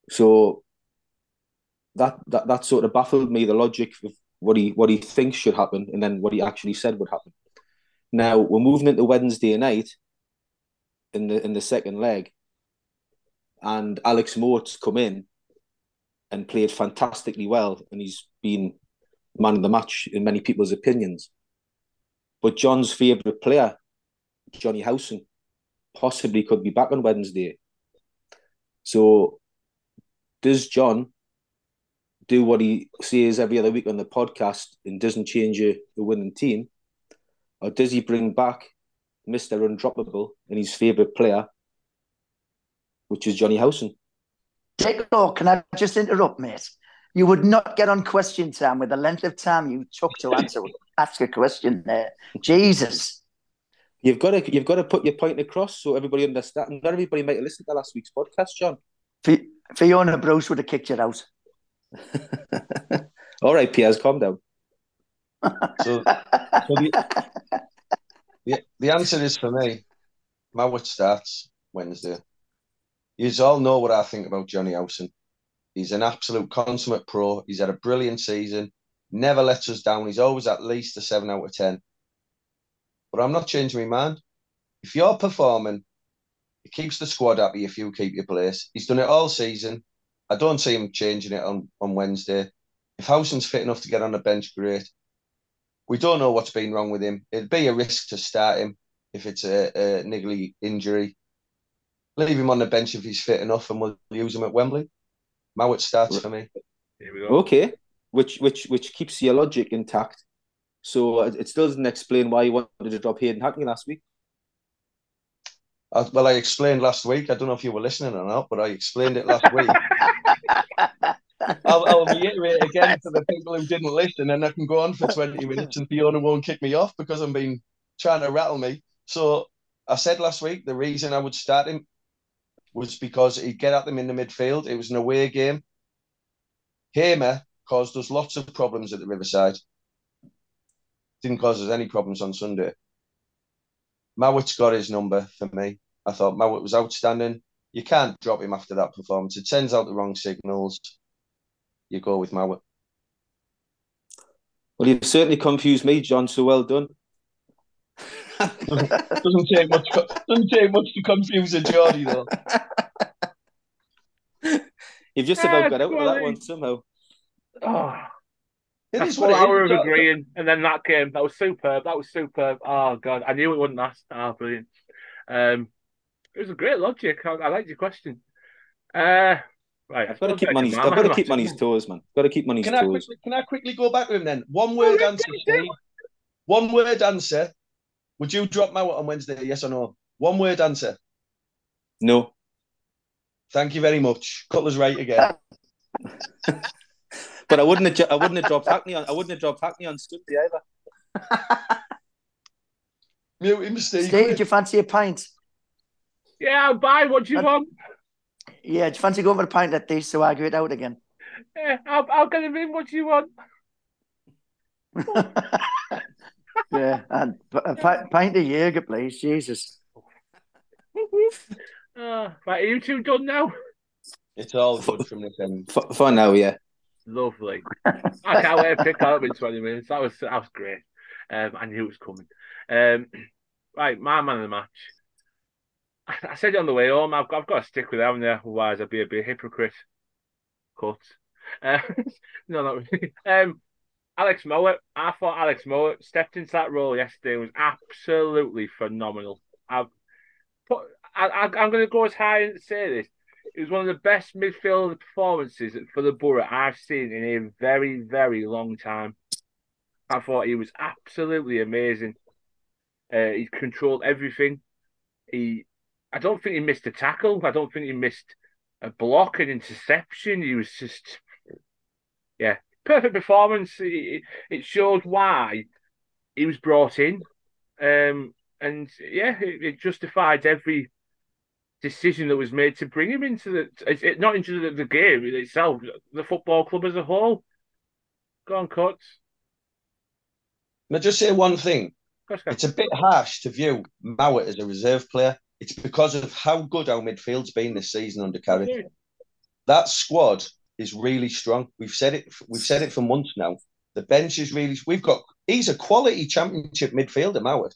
So that that that sort of baffled me, the logic of what he what he thinks should happen and then what he actually said would happen. Now we're moving into Wednesday night in the in the second leg, and Alex Mowatt's come in and played fantastically well, and he's been man of the match in many people's opinions. But John's favourite player, Johnny Howson, possibly could be back on Wednesday. So does John do what he says every other week on the podcast and doesn't change a, a winning team? Or does he bring back Mister Undroppable and his favourite player, which is Johnny Howson? Dick Law, can I just interrupt, mate? You would not get on question time with the length of time you took to answer ask a question there. Jesus. You've got to you've got to put your point across so everybody understands. Not everybody might have listened to last week's podcast, John. F- Fiona Bruce would have kicked you out. All right, Piers, calm down. So, so the, the, the answer is for me, Mowatt starts Wednesday. You all know what I think about Johnny Howson. He's an absolute consummate pro. He's had a brilliant season. Never lets us down. He's always at least a seven out of ten. But I'm not changing my mind. If you're performing, it keeps the squad happy if you keep your place. He's done it all season. I don't see him changing it on, on Wednesday. If Howson's fit enough to get on the bench, great. We don't know what's been wrong with him. It'd be a risk to start him if it's a, a niggly injury. Leave him on the bench if he's fit enough and we'll use him at Wembley. Mowatt starts for me. Here we go. Okay, which which which keeps your logic intact. So it still doesn't explain why you wanted to drop Hayden Hackney last week. I, well, I explained last week. I don't know if you were listening or not, but I explained it last week. I'll, I'll reiterate again to the people who didn't listen, and I can go on for twenty minutes and Fiona won't kick me off because I've been trying to rattle me. So I said last week the reason I would start him was because he'd get at them in the midfield. It was an away game. Hamer caused us lots of problems at the Riverside. Didn't cause us any problems on Sunday. Mowatt's got his number for me. I thought Mowatt was outstanding. You can't drop him after that performance. It sends out the wrong signals. You go with Mowatt. Well, you've certainly confused me, John, so well done. doesn't take much doesn't take much to confuse a Geordie though. You've just about ah, got out of that one somehow. Oh, it is what hour of agreeing, and then that came. That was superb. That was superb. Oh God, I knew it wouldn't last. Ah, oh, brilliant. Um, it was a great logic. I, I liked your question. Uh, right, I've got to keep money. I've got to keep money's toes, man. Got to keep money's toes. Quickly, can I quickly go back to him then? One word oh, answer. One word answer. Would you drop Mowatt on Wednesday, yes or no? One word answer. No. Thank you very much. Cutler's right again. But I wouldn't have I wouldn't have dropped Hackney on I wouldn't have dropped Hackney on Sunday either. Mute him, Steve. Steve, do you fancy a pint? Yeah, I'll buy. What do you I'd, want? Yeah, do you fancy going for a pint at this so I get it out again? Yeah, I'll I'll get him in. What do you want? Yeah, and a pint of Jäger, please. Jesus. Uh, right, are you two done now? It's all good from this end. For, for now, yeah. Lovely. I can't wait to pick that up in twenty minutes. That was that was great. Um, I knew it was coming. Um, right, my man of the match. I, I said it on the way home. I've got, I've got to stick with it, haven't I? Otherwise, I'd be a bit hypocrite. Cut. Uh, no, not really. Um, Alex Mowatt, I thought Alex Mowatt stepped into that role yesterday and was absolutely phenomenal. I've put, I, I, I'm going to go as high and say this. It was one of the best midfield performances for the Borough I've seen in a very, very long time. I thought he was absolutely amazing. Uh, he controlled everything. He, I don't think he missed a tackle. I don't think he missed a block, an interception. He was just, yeah. Perfect performance. It showed why he was brought in, um, and yeah, it, it justified every decision that was made to bring him into the it, not into the, the game itself, the football club as a whole. Go on, Cuts. May I just say one thing? It's a bit harsh to view Mowatt as a reserve player. It's because of how good our midfield's been this season under Carrick. Yeah. That squad is really strong. We've said it. We've said it for months now. The bench is really. We've got. He's a quality Championship midfielder, Mowatt.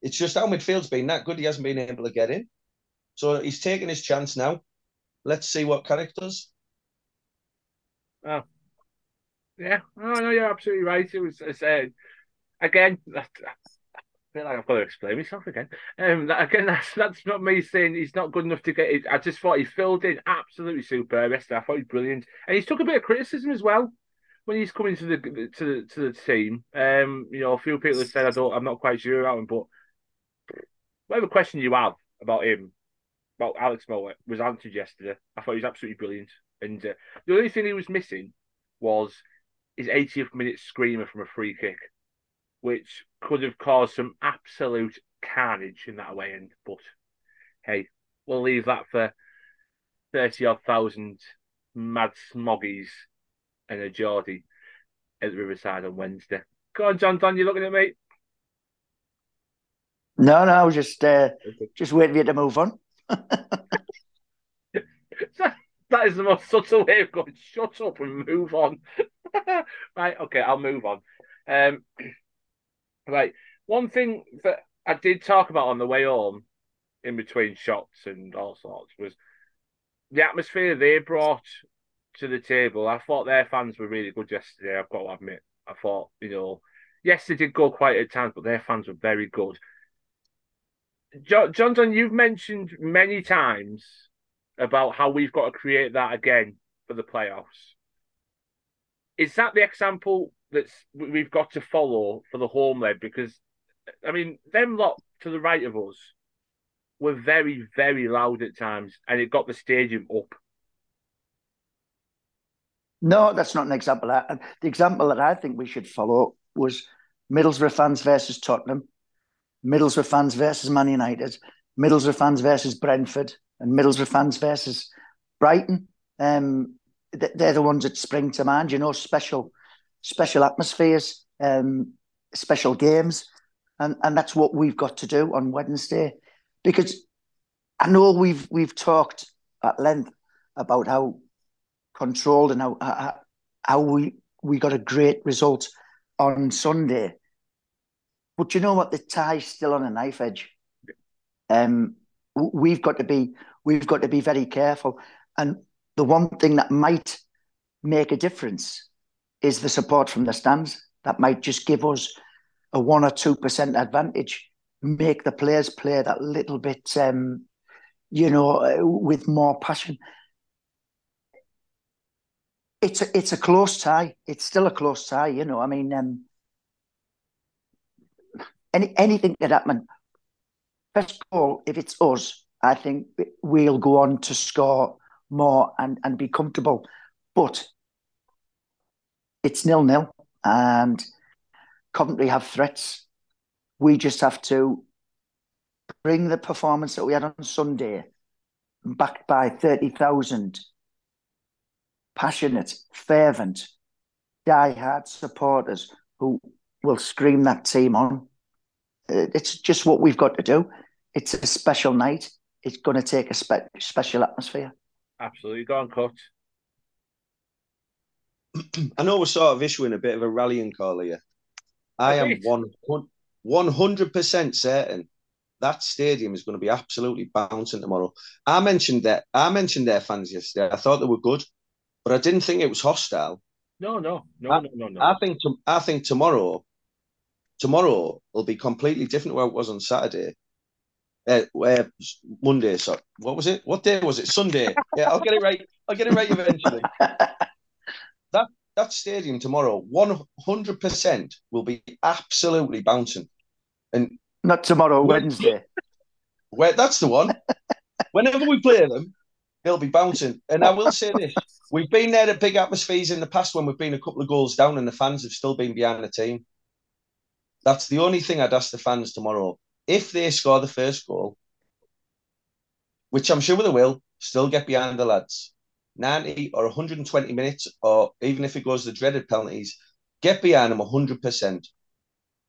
It's just our midfield's been that good. He hasn't been able to get in. So he's taking his chance now. Let's see what Carrick does. Oh, yeah. Oh, no, you're absolutely right. It was. I said again. That, I feel like I've got to explain myself again. Um, that, again, that's that's not me saying he's not good enough to get it. I just thought he filled in absolutely superb. I thought he was brilliant, and he's took a bit of criticism as well when he's coming to the to the, to the team. Um, you know, a few people have said I don't, I'm not quite sure about him, but whatever question you have about him, about Alex Mowatt, was answered yesterday. I thought he was absolutely brilliant, and uh, the only thing he was missing was his eightieth minute screamer from a free kick, which could have caused some absolute carnage in that away end. But, hey, we'll leave that for thirty-odd thousand mad smoggies and a Geordie at the Riverside on Wednesday. Go on, John Don, you looking at me? No, no, I was just, uh, just waiting for you to move on. That is the most subtle way of going, shut up and move on. Right, OK, I'll move on. Um... Like, one thing that I did talk about on the way home in between shots and all sorts was the atmosphere they brought to the table. I thought their fans were really good yesterday, I've got to admit. I thought, you know, yes, they did go quiet at times, but their fans were very good. John, John Don, you've mentioned many times about how we've got to create that again for the playoffs. Is that the example that's we've got to follow for the home leg? Because, I mean, them lot to the right of us were very, very loud at times, and it got the stadium up. No, that's not an example. I, the example that I think we should follow was Middlesbrough fans versus Tottenham, Middlesbrough fans versus Man United, Middlesbrough fans versus Brentford, and Middlesbrough fans versus Brighton. Um, they're the ones that spring to mind, you know, special... special atmospheres, um, special games. And, and that's what we've got to do on Wednesday. Because I know we've we've talked at length about how controlled and how how, how we, we got a great result on Sunday. But you know what? The tie's still on a knife edge. Um, we've got to be we've got to be very careful. And the one thing that might make a difference is the support from the stands. That might just give us a one or two percent advantage, make the players play that little bit, um, you know, with more passion. It's a, it's a close tie. It's still a close tie, you know. I mean, um, any anything that happens, first of all, if it's us, I think we'll go on to score more and, and be comfortable. But it's nil-nil, and Coventry have threats. We just have to bring the performance that we had on Sunday, backed by thirty thousand passionate, fervent, die-hard supporters who will scream that team on. It's just what we've got to do. It's a special night. It's going to take a spe- special atmosphere. Absolutely. Go on, Coach. I know we're sort of issuing a bit of a rallying call here. I am one hundred percent certain that stadium is going to be absolutely bouncing tomorrow. I mentioned that I mentioned their fans yesterday. I thought they were good, but I didn't think it was hostile. No, no, no, I, no, no, no. I think to, I think tomorrow, tomorrow will be completely different to how it was on Saturday. Uh, uh, Monday, sorry. What was it? What day was it? Sunday. Yeah, I'll get it right. I'll get it right eventually. That that stadium tomorrow, one hundred percent will be absolutely bouncing. And not tomorrow, when, Wednesday. Where, that's the one. Whenever we play them, they'll be bouncing. And I will say this, we've been there at big atmospheres in the past when we've been a couple of goals down and the fans have still been behind the team. That's the only thing I'd ask the fans tomorrow. If they score the first goal, which I'm sure they will, still get behind the lads. ninety or one hundred twenty minutes, or even if it goes to the dreaded penalties, get behind them one hundred percent.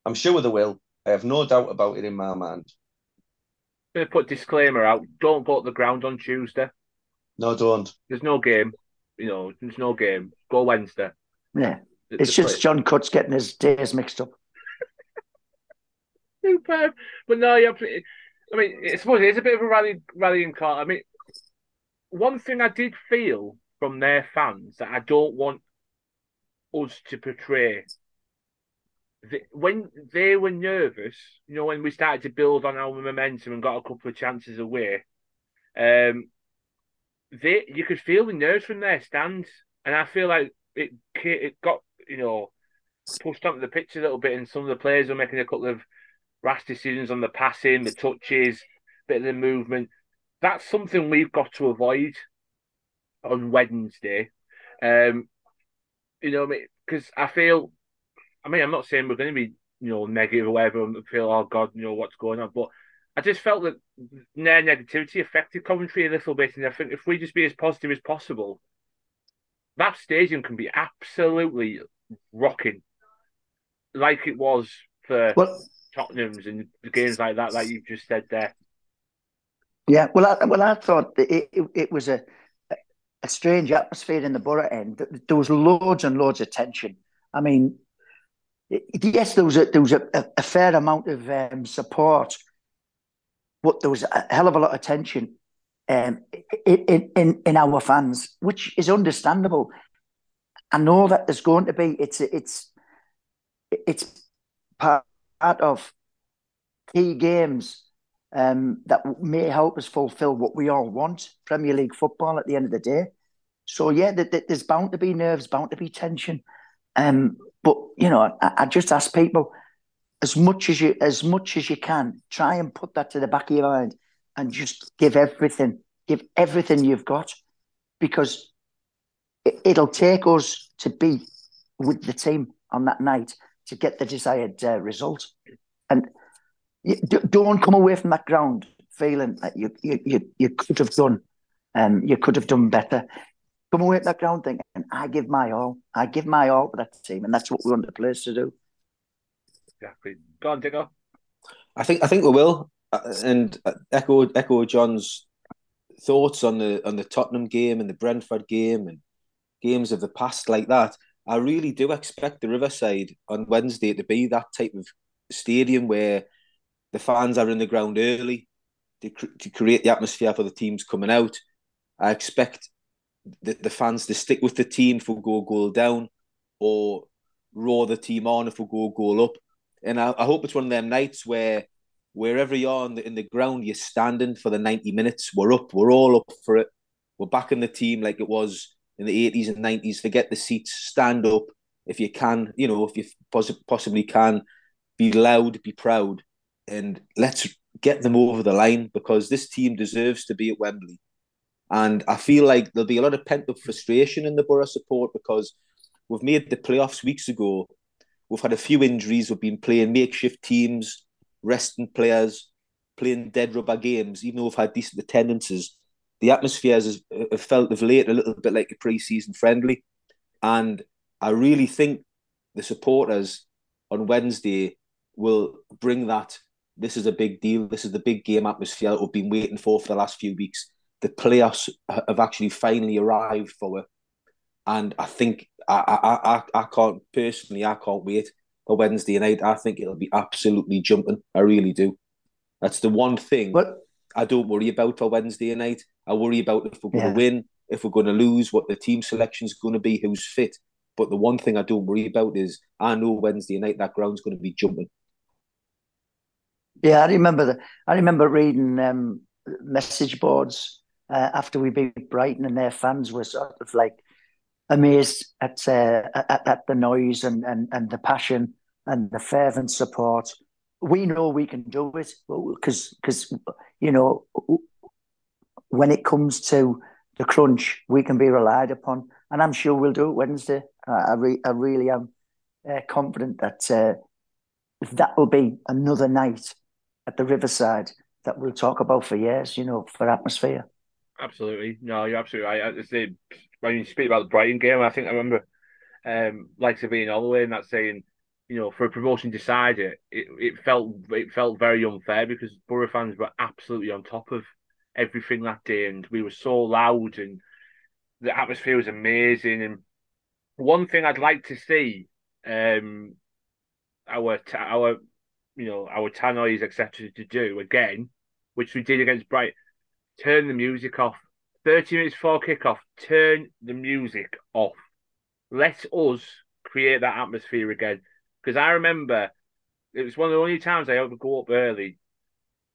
I'm sure they will. I have no doubt about it in my mind. I'm going to put disclaimer out. Don't go to the ground on Tuesday. No, don't. There's no game. You know, there's no game. Go Wednesday. Yeah. It's, it's just play. John Cutts getting his days mixed up. Superb. But no, you're pretty... I mean, I suppose it is a bit of a rally, rallying call. I mean, one thing I did feel from their fans that I don't want us to portray, the, when they were nervous, you know, when we started to build on our momentum and got a couple of chances away, um, they you could feel the nerves from their stands, and I feel like it it got, you know, pushed onto the pitch a little bit, and some of the players were making a couple of rash decisions on the passing, the touches, bit of the movement. That's something we've got to avoid on Wednesday. Um, you know, because I, mean, I feel, I mean, I'm not saying we're going to be, you know, negative or whatever and feel, oh, God, you know, what's going on. But I just felt that their negativity affected Coventry a little bit. And I think if we just be as positive as possible, that stadium can be absolutely rocking like it was for... What? Tottenham's and games like that, like you've just said there. Yeah, well, I, well, I thought it, it, it was a a strange atmosphere in the Borough end. There was loads and loads of tension. I mean, yes, there was a, there was a, a fair amount of um, support, but there was a hell of a lot of tension um, in, in in our fans, which is understandable. I know that there's going to be it's it's it's part. Part of key games um, that may help us fulfil what we all want, Premier League football at the end of the day. So, yeah, th- th- there's bound to be nerves, bound to be tension. Um, but, you know, I, I just ask people, as much as you as much as you can, try and put that to the back of your mind and just give everything, give everything you've got, because it, it'll take us to be with the team on that night to get the desired uh, result. And you, don't come away from that ground feeling that you you you could have done um, you could have done better. Come away from that ground thinking, I give my all. I give my all for that team, and that's what we want the players to do. Exactly. Go on, Digger. I think I think we will. And echo echo John's thoughts on the on the Tottenham game and the Brentford game and games of the past like that. I really do expect the Riverside on Wednesday to be that type of stadium where the fans are in the ground early to, cr- to create the atmosphere for the teams coming out. I expect the, the fans to stick with the team if we go goal down, or roar the team on if we go goal up. And I, I hope it's one of them nights where wherever you are in the, in the ground, you're standing for the ninety minutes. We're up. We're all up for it. We're back in the team like it was in the eighties and nineties, forget the seats, stand up if you can, you know, if you poss- possibly can, be loud, be proud, and let's get them over the line, because this team deserves to be at Wembley. And I feel like there'll be a lot of pent-up frustration in the Borough support, because we've made the playoffs weeks ago, we've had a few injuries, we've been playing makeshift teams, resting players, playing dead rubber games, even though we've had decent attendances. The atmosphere has felt of late a little bit like a pre-season friendly. And I really think the supporters on Wednesday will bring that. This is a big deal. This is the big game atmosphere that we've been waiting for for the last few weeks. The playoffs have actually finally arrived for it. And I think, I, I, I, I can't, personally, I can't wait for Wednesday night. I think it'll be absolutely jumping. I really do. That's the one thing. But- I don't worry about for Wednesday night. I worry about if we're going yeah. to win, if we're going to lose, what the team selection is going to be, who's fit. But the one thing I don't worry about is I know Wednesday night that ground's going to be jumping. Yeah, I remember the, I remember reading um, message boards uh, after we beat Brighton, and their fans were sort of like amazed at uh, at, at the noise and, and, and the passion and the fervent support. We know we can do it because, because you know, when it comes to the crunch, we can be relied upon, and I'm sure we'll do it Wednesday. I, re- I really am uh, confident that uh, that will be another night at the Riverside that we'll talk about for years, you know, for atmosphere. Absolutely. No, you're absolutely right. I, say, when you speak about the Brighton game, I think I remember um, like Sabine Holloway and that saying, you know, for a promotion decider, it, it felt it felt very unfair because Borough fans were absolutely on top of everything that day and we were so loud and the atmosphere was amazing. And one thing I'd like to see, um, our, our you know, our tannoys, et cetera, to do again, which we did against Brighton, turn the music off. thirty minutes before kickoff, turn the music off. Let us create that atmosphere again. Because I remember, it was one of the only times I ever go up early.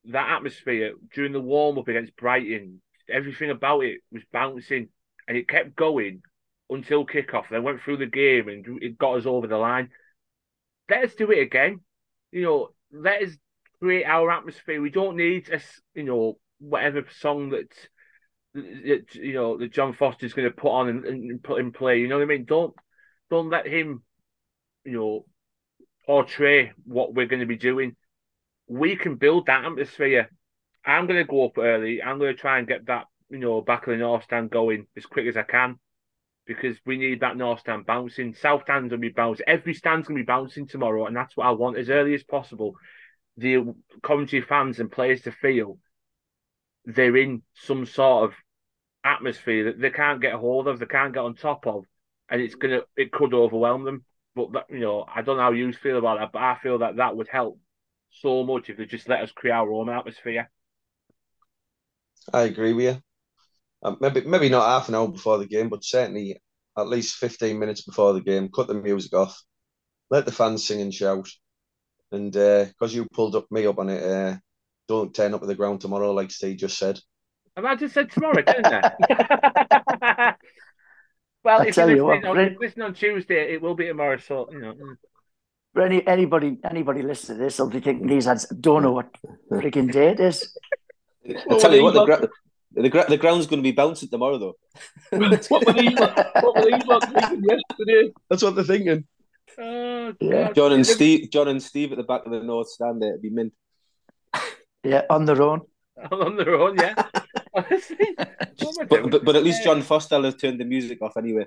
That atmosphere, during the warm-up against Brighton, everything about it was bouncing. And it kept going until kickoff. Then went through the game and it got us over the line. Let us do it again. You know, let us create our atmosphere. We don't need a, you know, whatever song that, that you know that John Foster's going to put on and, and put in play. You know what I mean? Don't don't let him, you know, portray what we're going to be doing. We can build that atmosphere. I'm going to go up early. I'm going to try and get that, you know, back of the North Stand going as quick as I can because we need that North Stand bouncing. South Stand's going to be bouncing. Every stand's going to be bouncing tomorrow, and that's what I want as early as possible. The Coventry fans and players to feel they're in some sort of atmosphere that they can't get a hold of, they can't get on top of, and it's gonna it could overwhelm them. But that, you know, I don't know how you feel about that, but I feel that that would help so much if they just let us create our own atmosphere. I agree with you. Um, maybe maybe not half an hour before the game, but certainly at least fifteen minutes before the game. Cut the music off, let the fans sing and shout, and because uh, you pulled up me up on it. Uh, Don't turn up at the ground tomorrow, like Steve just said. And I just said tomorrow, didn't I? Well, I if tell you what, on, if you listen on Tuesday, it will be tomorrow. So, you know, for any anybody anybody listening to this, will be thinking these ads don't know what freaking day it is. I tell you what, the, gra- the, gra- the ground's going to be bouncing tomorrow, though. What were these lads thinking yesterday? That's what they're thinking. Oh, yeah. John and Steve, John and Steve at the back of the North Stand. There, it'd be mint. Yeah, on their own. On their own, yeah. Honestly. But, but, but at least John Foster has turned the music off anyway.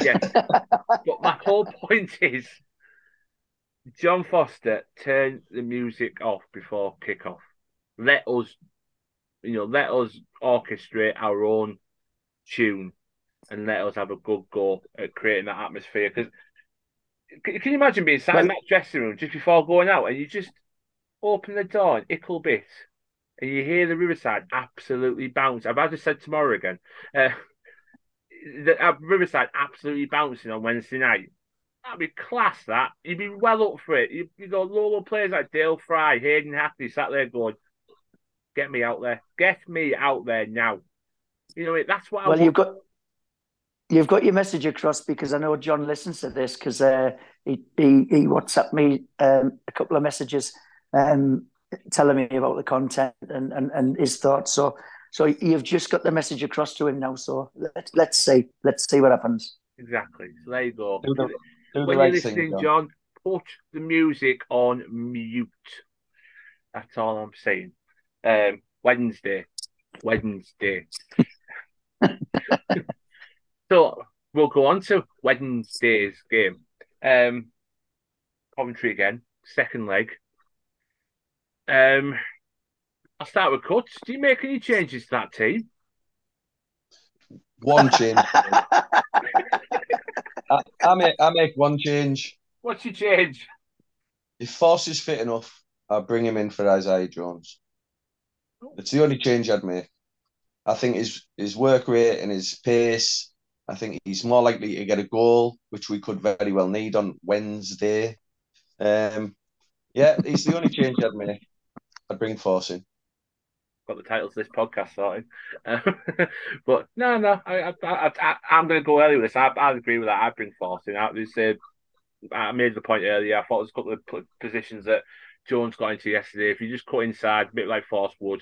Yeah. But my whole point is John Foster turned the music off before kickoff. Let us, you know, let us orchestrate our own tune and let us have a good go at creating that atmosphere. Because can you imagine being sat well, in that dressing room just before going out and you just open the door an ickle bit and you hear the Riverside absolutely bounce. I've just said tomorrow again. Uh, the uh, Riverside absolutely bouncing on Wednesday night. That'd be class, that. You'd be well up for it. You, you got local players like Dale Fry, Hayden Hackney sat there going, get me out there. Get me out there now. You know, that's what well, I want. Well, you've got, you've got your message across because I know John listens to this because uh, he, he, he WhatsApped me um, a couple of messages Um, telling me about the content and, and, and his thoughts. So so you've just got the message across to him now. So let, let's see. Let's see what happens. Exactly. So there you go. Do the, do when you're listening, thing, John, put the music on mute. That's all I'm saying. Um, Wednesday. Wednesday. So we'll go on to Wednesday's game. Um, Coventry again. Second leg. Um, I'll start with Cuts. Do you make any changes to that team? One change. I, I make I make one change. What's your change? If Forss is fit enough, I'll bring him in for Isaiah Jones. Oh. It's the only change I'd make. I think his, his work rate and his pace, I think he's more likely to get a goal, which we could very well need on Wednesday. Um, yeah, he's the only change I'd make. I'd bring Forss in. Got the title to this podcast sorted. Um, but no, no, I, I, I, I, I'm going to go early with this. I, I agree with that. I'd bring Forss in. I, just, uh, I made the point earlier. I thought there's a couple of positions that Jones got into yesterday. If you just cut inside, a bit like Forss would,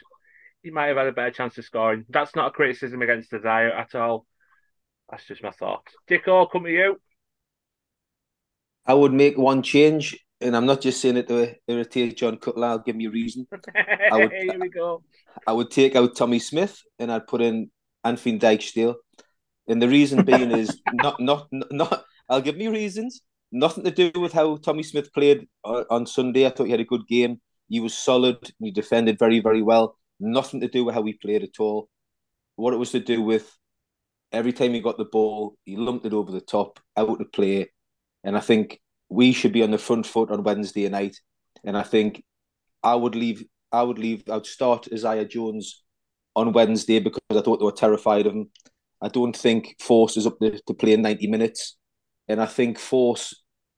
he might have had a better chance of scoring. That's not a criticism against Desire at all. That's just my thoughts. Dicko, come to you. I would make one change. and I'm not just saying it to irritate John Cutler, I'll give me a reason. I would, Here we go. I would take out Tommy Smith and I'd put in Anfernee Dijksteel. And the reason being is not, not, not, I'll give me reasons. Nothing to do with how Tommy Smith played on Sunday. I thought he had a good game. He was solid. He defended very, very well. Nothing to do with how he played at all. What it was to do with every time he got the ball, he lumped it over the top, out to play. And I think we should be on the front foot on Wednesday night. And I think I would leave, I would leave, I'd start Isaiah Jones on Wednesday because I thought they were terrified of him. I don't think Forss is up to, to play in ninety minutes. And I think Forss,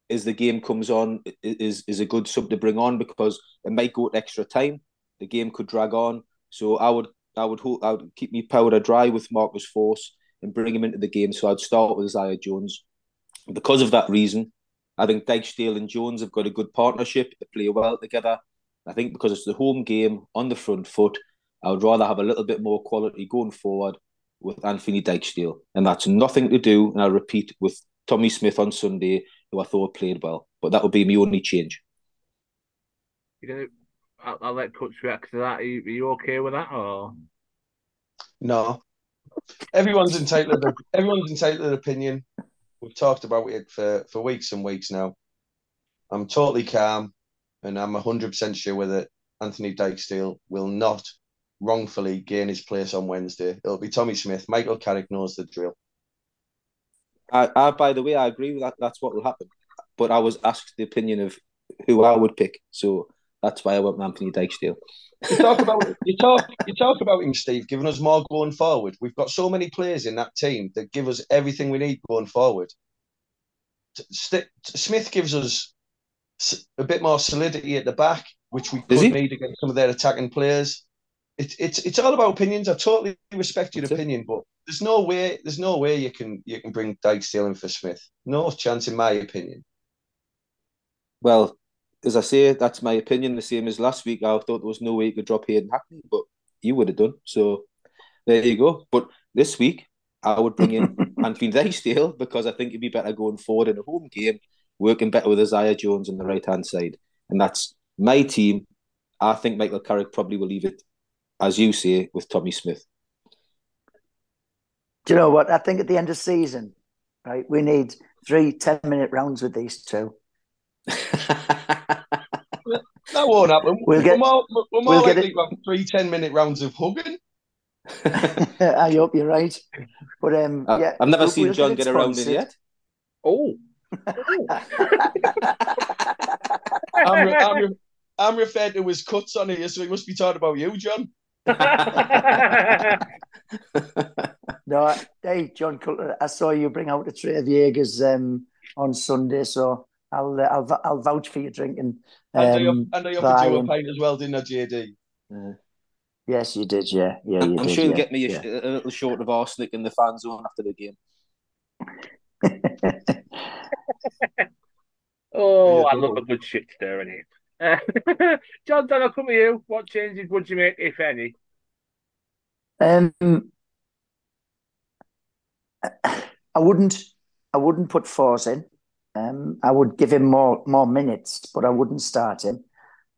as the game comes on, is, is a good sub to bring on because it might go to extra time. The game could drag on. So I would I would, hope, I would keep me powder dry with Marcus Forss and bring him into the game. So I'd start with Isaiah Jones. Because of that reason, I think Dijksteel and Jones have got a good partnership. They play well together. I think because it's the home game on the front foot, I would rather have a little bit more quality going forward with Anfernee Dijksteel. And that's nothing to do, and I repeat, with Tommy Smith on Sunday, who I thought played well. But that would be my only change. You're gonna, I'll, I'll let Coach react to that. Are you, are you okay with that? Or no. Everyone's entitled to, everyone's entitled to an opinion. We've talked about it for, for weeks and weeks now. I'm totally calm and I'm one hundred percent sure with it. Anfernee Dijksteel will not wrongfully gain his place on Wednesday. It'll be Tommy Smith. Michael Carrick knows the drill. I, I, by the way, I agree with that. That's what will happen. But I was asked the opinion of who I would pick, so that's why I went with Anfernee Dijksteel. You talk about you talk you talk about him, Steve, giving us more going forward. We've got so many players in that team that give us everything we need going forward. St- Smith gives us a bit more solidity at the back, which we could need against some of their attacking players. It's it's it's all about opinions. I totally respect your opinion, but there's no way there's no way you can you can bring Dijksteel in for Smith. No chance, in my opinion. Well, as I say, that's my opinion. The same as last week, I thought there was no way you could drop Hayden Hackney, but you would have done. So there you go. But this week, I would bring in Anfernee Dijksteel because I think it'd be better going forward in a home game, working better with Isaiah Jones on the right hand side, and that's my team. I think Michael Carrick probably will leave it, as you say, with Tommy Smith. Do you know what? I think at the end of season, right, we need three ten-minute rounds with these two. That won't happen. We'll get, we're more, we're more we'll likely to have three ten-minute rounds of hugging. I hope you're right. But um, uh, yeah, I've never we'll, seen we'll John get, get around in yet. Oh. I'm, I'm, I'm referred to his cuts on here, so he must be talking about you, John. No, hey, John Cutler, I saw you bring out a tray of Jägers um, on Sunday, so I'll, uh, I'll I'll vouch for your drinking. Um, I know I know you offered you a pint as well, didn't I, J D? Uh, yes, you did, yeah. yeah you I'm did, sure you'll yeah, get me a, yeah. sh- a little short of arsenic in the fan zone after the game. Oh, I love a good shit stir, innit? Uh, John Donovan, I'll come to you. What changes would you make, if any? Um, I wouldn't. I wouldn't put Forss in. Um, I would give him more more minutes, but I wouldn't start him.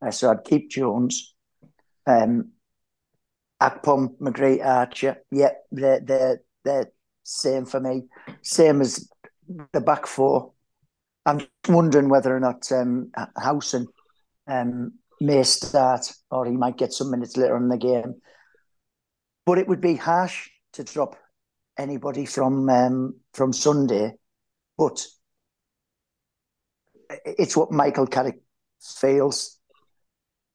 Uh, so I'd keep Jones. Um, Akpom, McGree, Archer. Yep, yeah, they're they're they're same for me. Same as the back four. I'm wondering whether or not um, Howson Um, may start, or he might get some minutes later in the game. But it would be harsh to drop anybody from um, from Sunday. But it's what Michael Carrick feels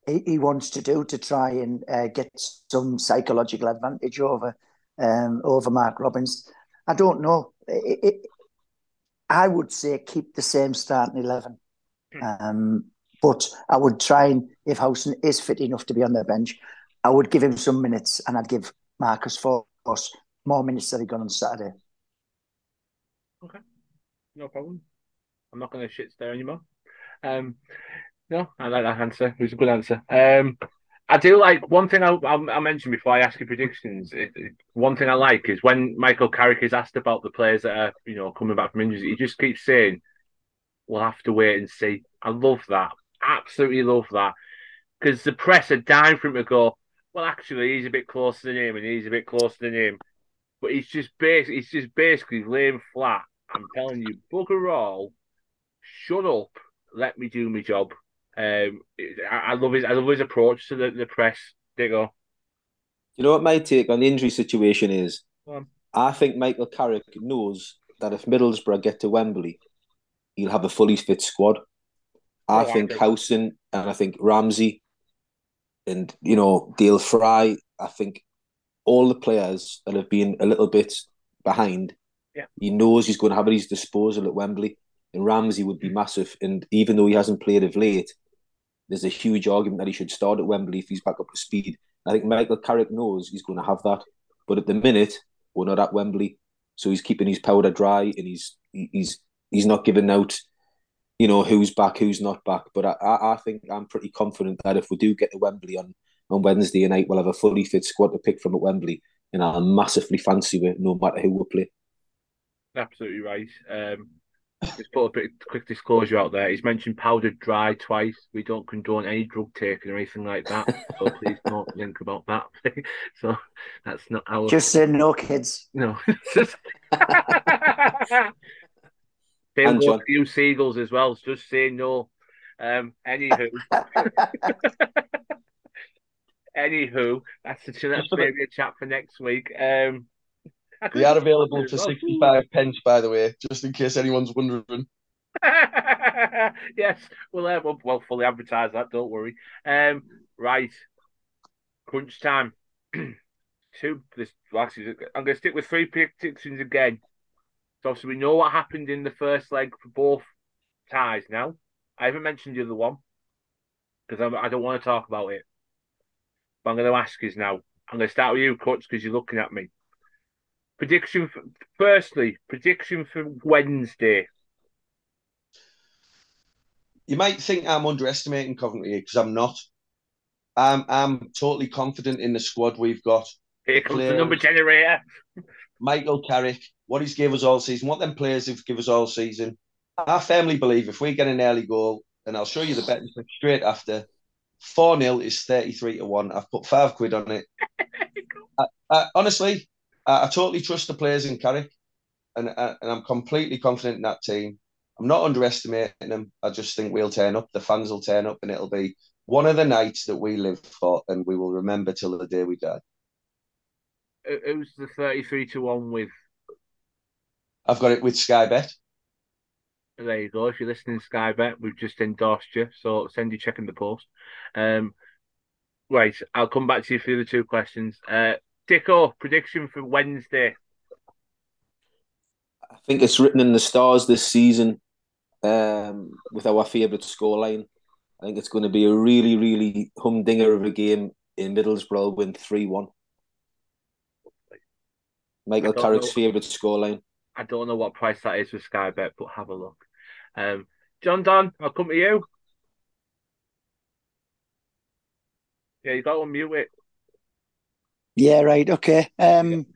he, he wants to do to try and uh, get some psychological advantage over um, over Mark Robbins. I don't know. It, it, I would say keep the same starting eleven. Um But I would try and, if Howson is fit enough to be on the bench, I would give him some minutes and I'd give Marcus Forss more minutes than he got on Saturday. Okay. No problem. I'm not going to shit there anymore. Um, no, I like that answer. It was a good answer. Um, I do like, one thing I, I mentioned before I ask you predictions, it, it, one thing I like is when Michael Carrick is asked about the players that are, you know, coming back from injuries, he just keeps saying, we'll have to wait and see. I love that. Absolutely love that. Because the press are dying for him to go, well, actually, he's a bit closer than him, and he's a bit closer than him. But he's just, bas- he's just basically laying flat. I'm telling you, bugger all, shut up, let me do my job. Um, I, I love his I love his approach to the, the press. They go. You know what my take on the injury situation is? Um, I think Michael Carrick knows that if Middlesbrough get to Wembley, he'll have a fully fit squad. I yeah, think Howson and I think Ramsey and, you know, Dale Fry, I think all the players that have been a little bit behind, yeah. he knows he's going to have at his disposal at Wembley, and Ramsey would be mm-hmm. massive. And even though he hasn't played of late, there's a huge argument that he should start at Wembley if he's back up to speed. I think Michael Carrick knows he's going to have that. But at the minute, we're not at Wembley, so he's keeping his powder dry and he's he's he's not giving out, you know, who's back, who's not back. But I, I think I'm pretty confident that if we do get to Wembley on, on Wednesday night, we'll have a fully fit squad to pick from at Wembley, and I'll massively fancy it no matter who we play. Absolutely right. Um, just put a bit of quick disclosure out there. He's mentioned powder dry twice. We don't condone any drug taking or anything like that, so please don't think about that. So that's not our... Just say no, kids. No. Same with you seagulls as well. So just say no. Um, anywho, anywho, that's a, that's maybe a chat for next week. Um, we are available for sixty-five pence, by the way, just in case anyone's wondering. Yes, we'll, uh, we'll we'll fully advertise that. Don't worry. Um, right, crunch time. Two. This actually, I'm going to stick with three predictions again. So obviously we know what happened in the first leg for both ties now. I haven't mentioned the other one because I don't want to talk about it. But I'm going to ask you now. I'm going to start with you, Coach, because you're looking at me. Prediction. For, firstly, prediction for Wednesday. You might think I'm underestimating Coventry because I'm not. I'm I'm totally confident in the squad we've got. Here comes the number generator. Michael Carrick, what he's gave us all season, what them players have given us all season. I firmly believe if we get an early goal, and I'll show you the betting straight after, four nil is thirty-three to one. I've put five quid on it. I, I, honestly, I, I totally trust the players in Carrick, and, I, and I'm completely confident in that team. I'm not underestimating them. I just think we'll turn up. The fans will turn up, and it'll be one of the nights that we live for, and we will remember till the day we die. Who's the thirty-three to one with? I've got it with Skybet. There you go. If you're listening to Skybet, we've just endorsed you. So send you check in the post. Um, right, I'll come back to you for the other two questions. Uh, Dicko, prediction for Wednesday. I think it's written in the stars this season um, with our favourite scoreline. I think it's going to be a really, really humdinger of a game in Middlesbrough, win three one. Michael Carrick's favourite scoreline. I don't know what price that is with Skybet, but have a look. Um, John Don, I'll come to you. Yeah, you got to unmute it. Yeah, right. Okay. Um,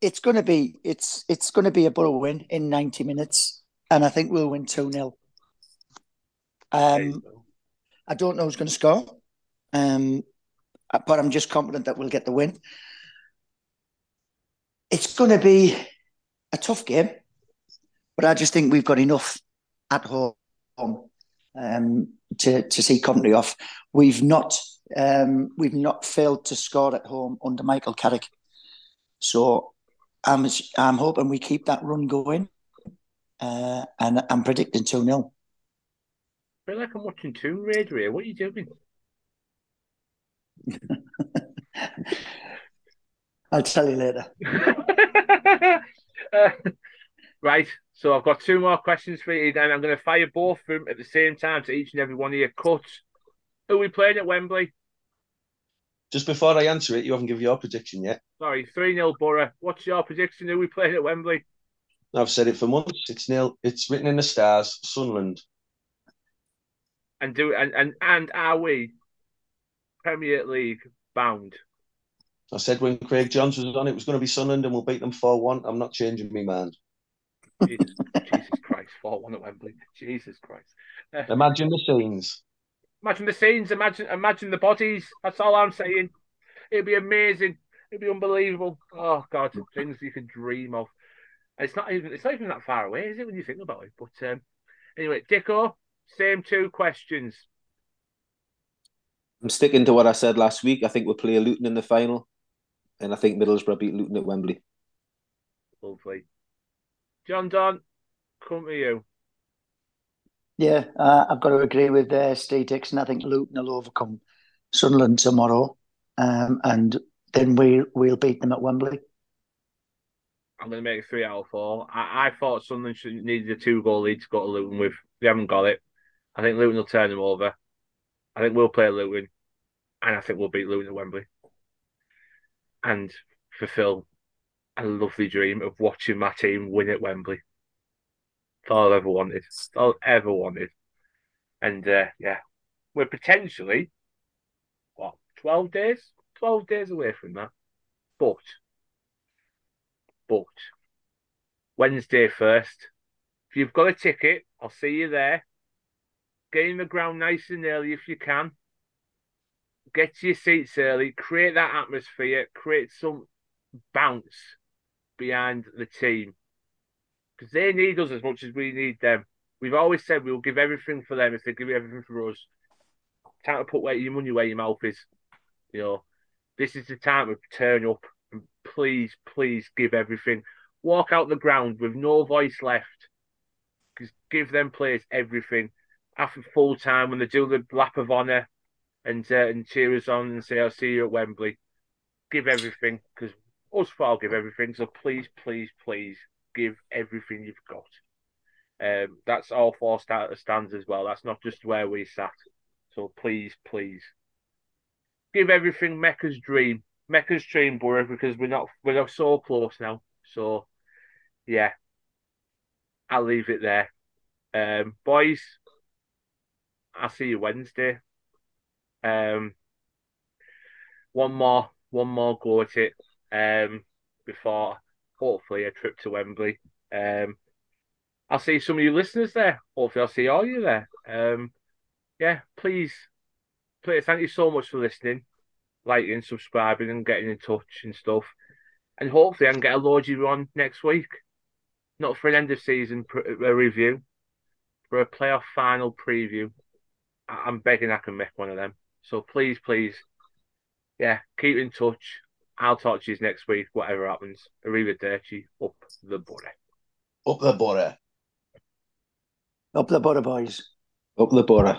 it's going to be it's it's going to be a Borough win in ninety minutes, and I think we'll win two nil. Um, I don't know who's going to score, um, but I'm just confident that we'll get the win. It's going to be a tough game, but I just think we've got enough at home um, to to see Coventry off. We've not um, we've not failed to score at home under Michael Carrick, so I'm I'm hoping we keep that run going, uh, and I'm predicting two nil. I feel like I'm watching Tomb Raider here. What are you doing? I'll tell you later. uh, right, so I've got two more questions for you, and I'm going to fire both of them at the same time to each and every one of you. Cut. Who are we playing at Wembley? Just before I answer it, you haven't given your prediction yet. Sorry, three nil Borough. What's your prediction? Who are we playing at Wembley? I've said it for months. It's nil. It's written in the stars. Sunderland. And do and and, and are we Premier League bound? I said when Craig Johns was on, it was going to be Sunderland and we'll beat them four one. I'm not changing my mind. Jesus, Jesus Christ. four one at Wembley. Jesus Christ. Imagine the scenes. Imagine the scenes. Imagine imagine the bodies. That's all I'm saying. It'd be amazing. It'd be unbelievable. Oh, God, things you can dream of. And it's not even it's not even that far away, is it, when you think about it? But um, anyway, Dicko, same two questions. I'm sticking to what I said last week. I think we'll play Luton in the final. And I think Middlesbrough beat Luton at Wembley. Lovely. John Don, come to you. Yeah, uh, I've got to agree with uh, Steve Dixon. I think Luton will overcome Sunderland tomorrow. Um, and then we, we'll beat them at Wembley. I'm going to make it three out of four. I, I thought Sunderland needed a two-goal lead to go to Luton with. They haven't got it. I think Luton will turn them over. I think we'll play Luton. And I think we'll beat Luton at Wembley. And fulfil a lovely dream of watching my team win at Wembley. That's all I've ever wanted. That's all I've ever wanted. And, uh, yeah, we're potentially, what, twelve days? twelve days away from that. But, but, Wednesday first, if you've got a ticket, I'll see you there. Get in the ground nice and early if you can. Get to your seats early. Create that atmosphere. Create some bounce behind the team. Because they need us as much as we need them. We've always said we'll give everything for them if they give everything for us. Time to put where your money where your mouth is. You know, this is the time to turn up and please, please give everything. Walk out the ground with no voice left. Because give them players everything. After full time, when they do the lap of honour, And, uh, and cheer us on and say, I'll see you at Wembley. Give everything, because us four give everything. So please, please, please give everything you've got. Um, that's all four stands as well. That's not just where we sat. So please, please give everything. Mecca's dream. Mecca's dream, Borough, because we're not, we're not so close now. So, yeah, I'll leave it there. Um, boys, I'll see you Wednesday. Um, one more, one more go at it. Um, before hopefully a trip to Wembley. Um, I'll see some of you listeners there. Hopefully, I'll see all of you there. Um, yeah, please, please, thank you so much for listening, liking, subscribing, and getting in touch and stuff. And hopefully, I can get a load of you on next week. Not for an end of season pre- a review, for a playoff final preview. I'm begging I can make one of them. So please, please, yeah, keep in touch. I'll talk to you next week, whatever happens. Arrivederci, up the Borough. Up the Borough. Up the Borough, boys. Up the Borough.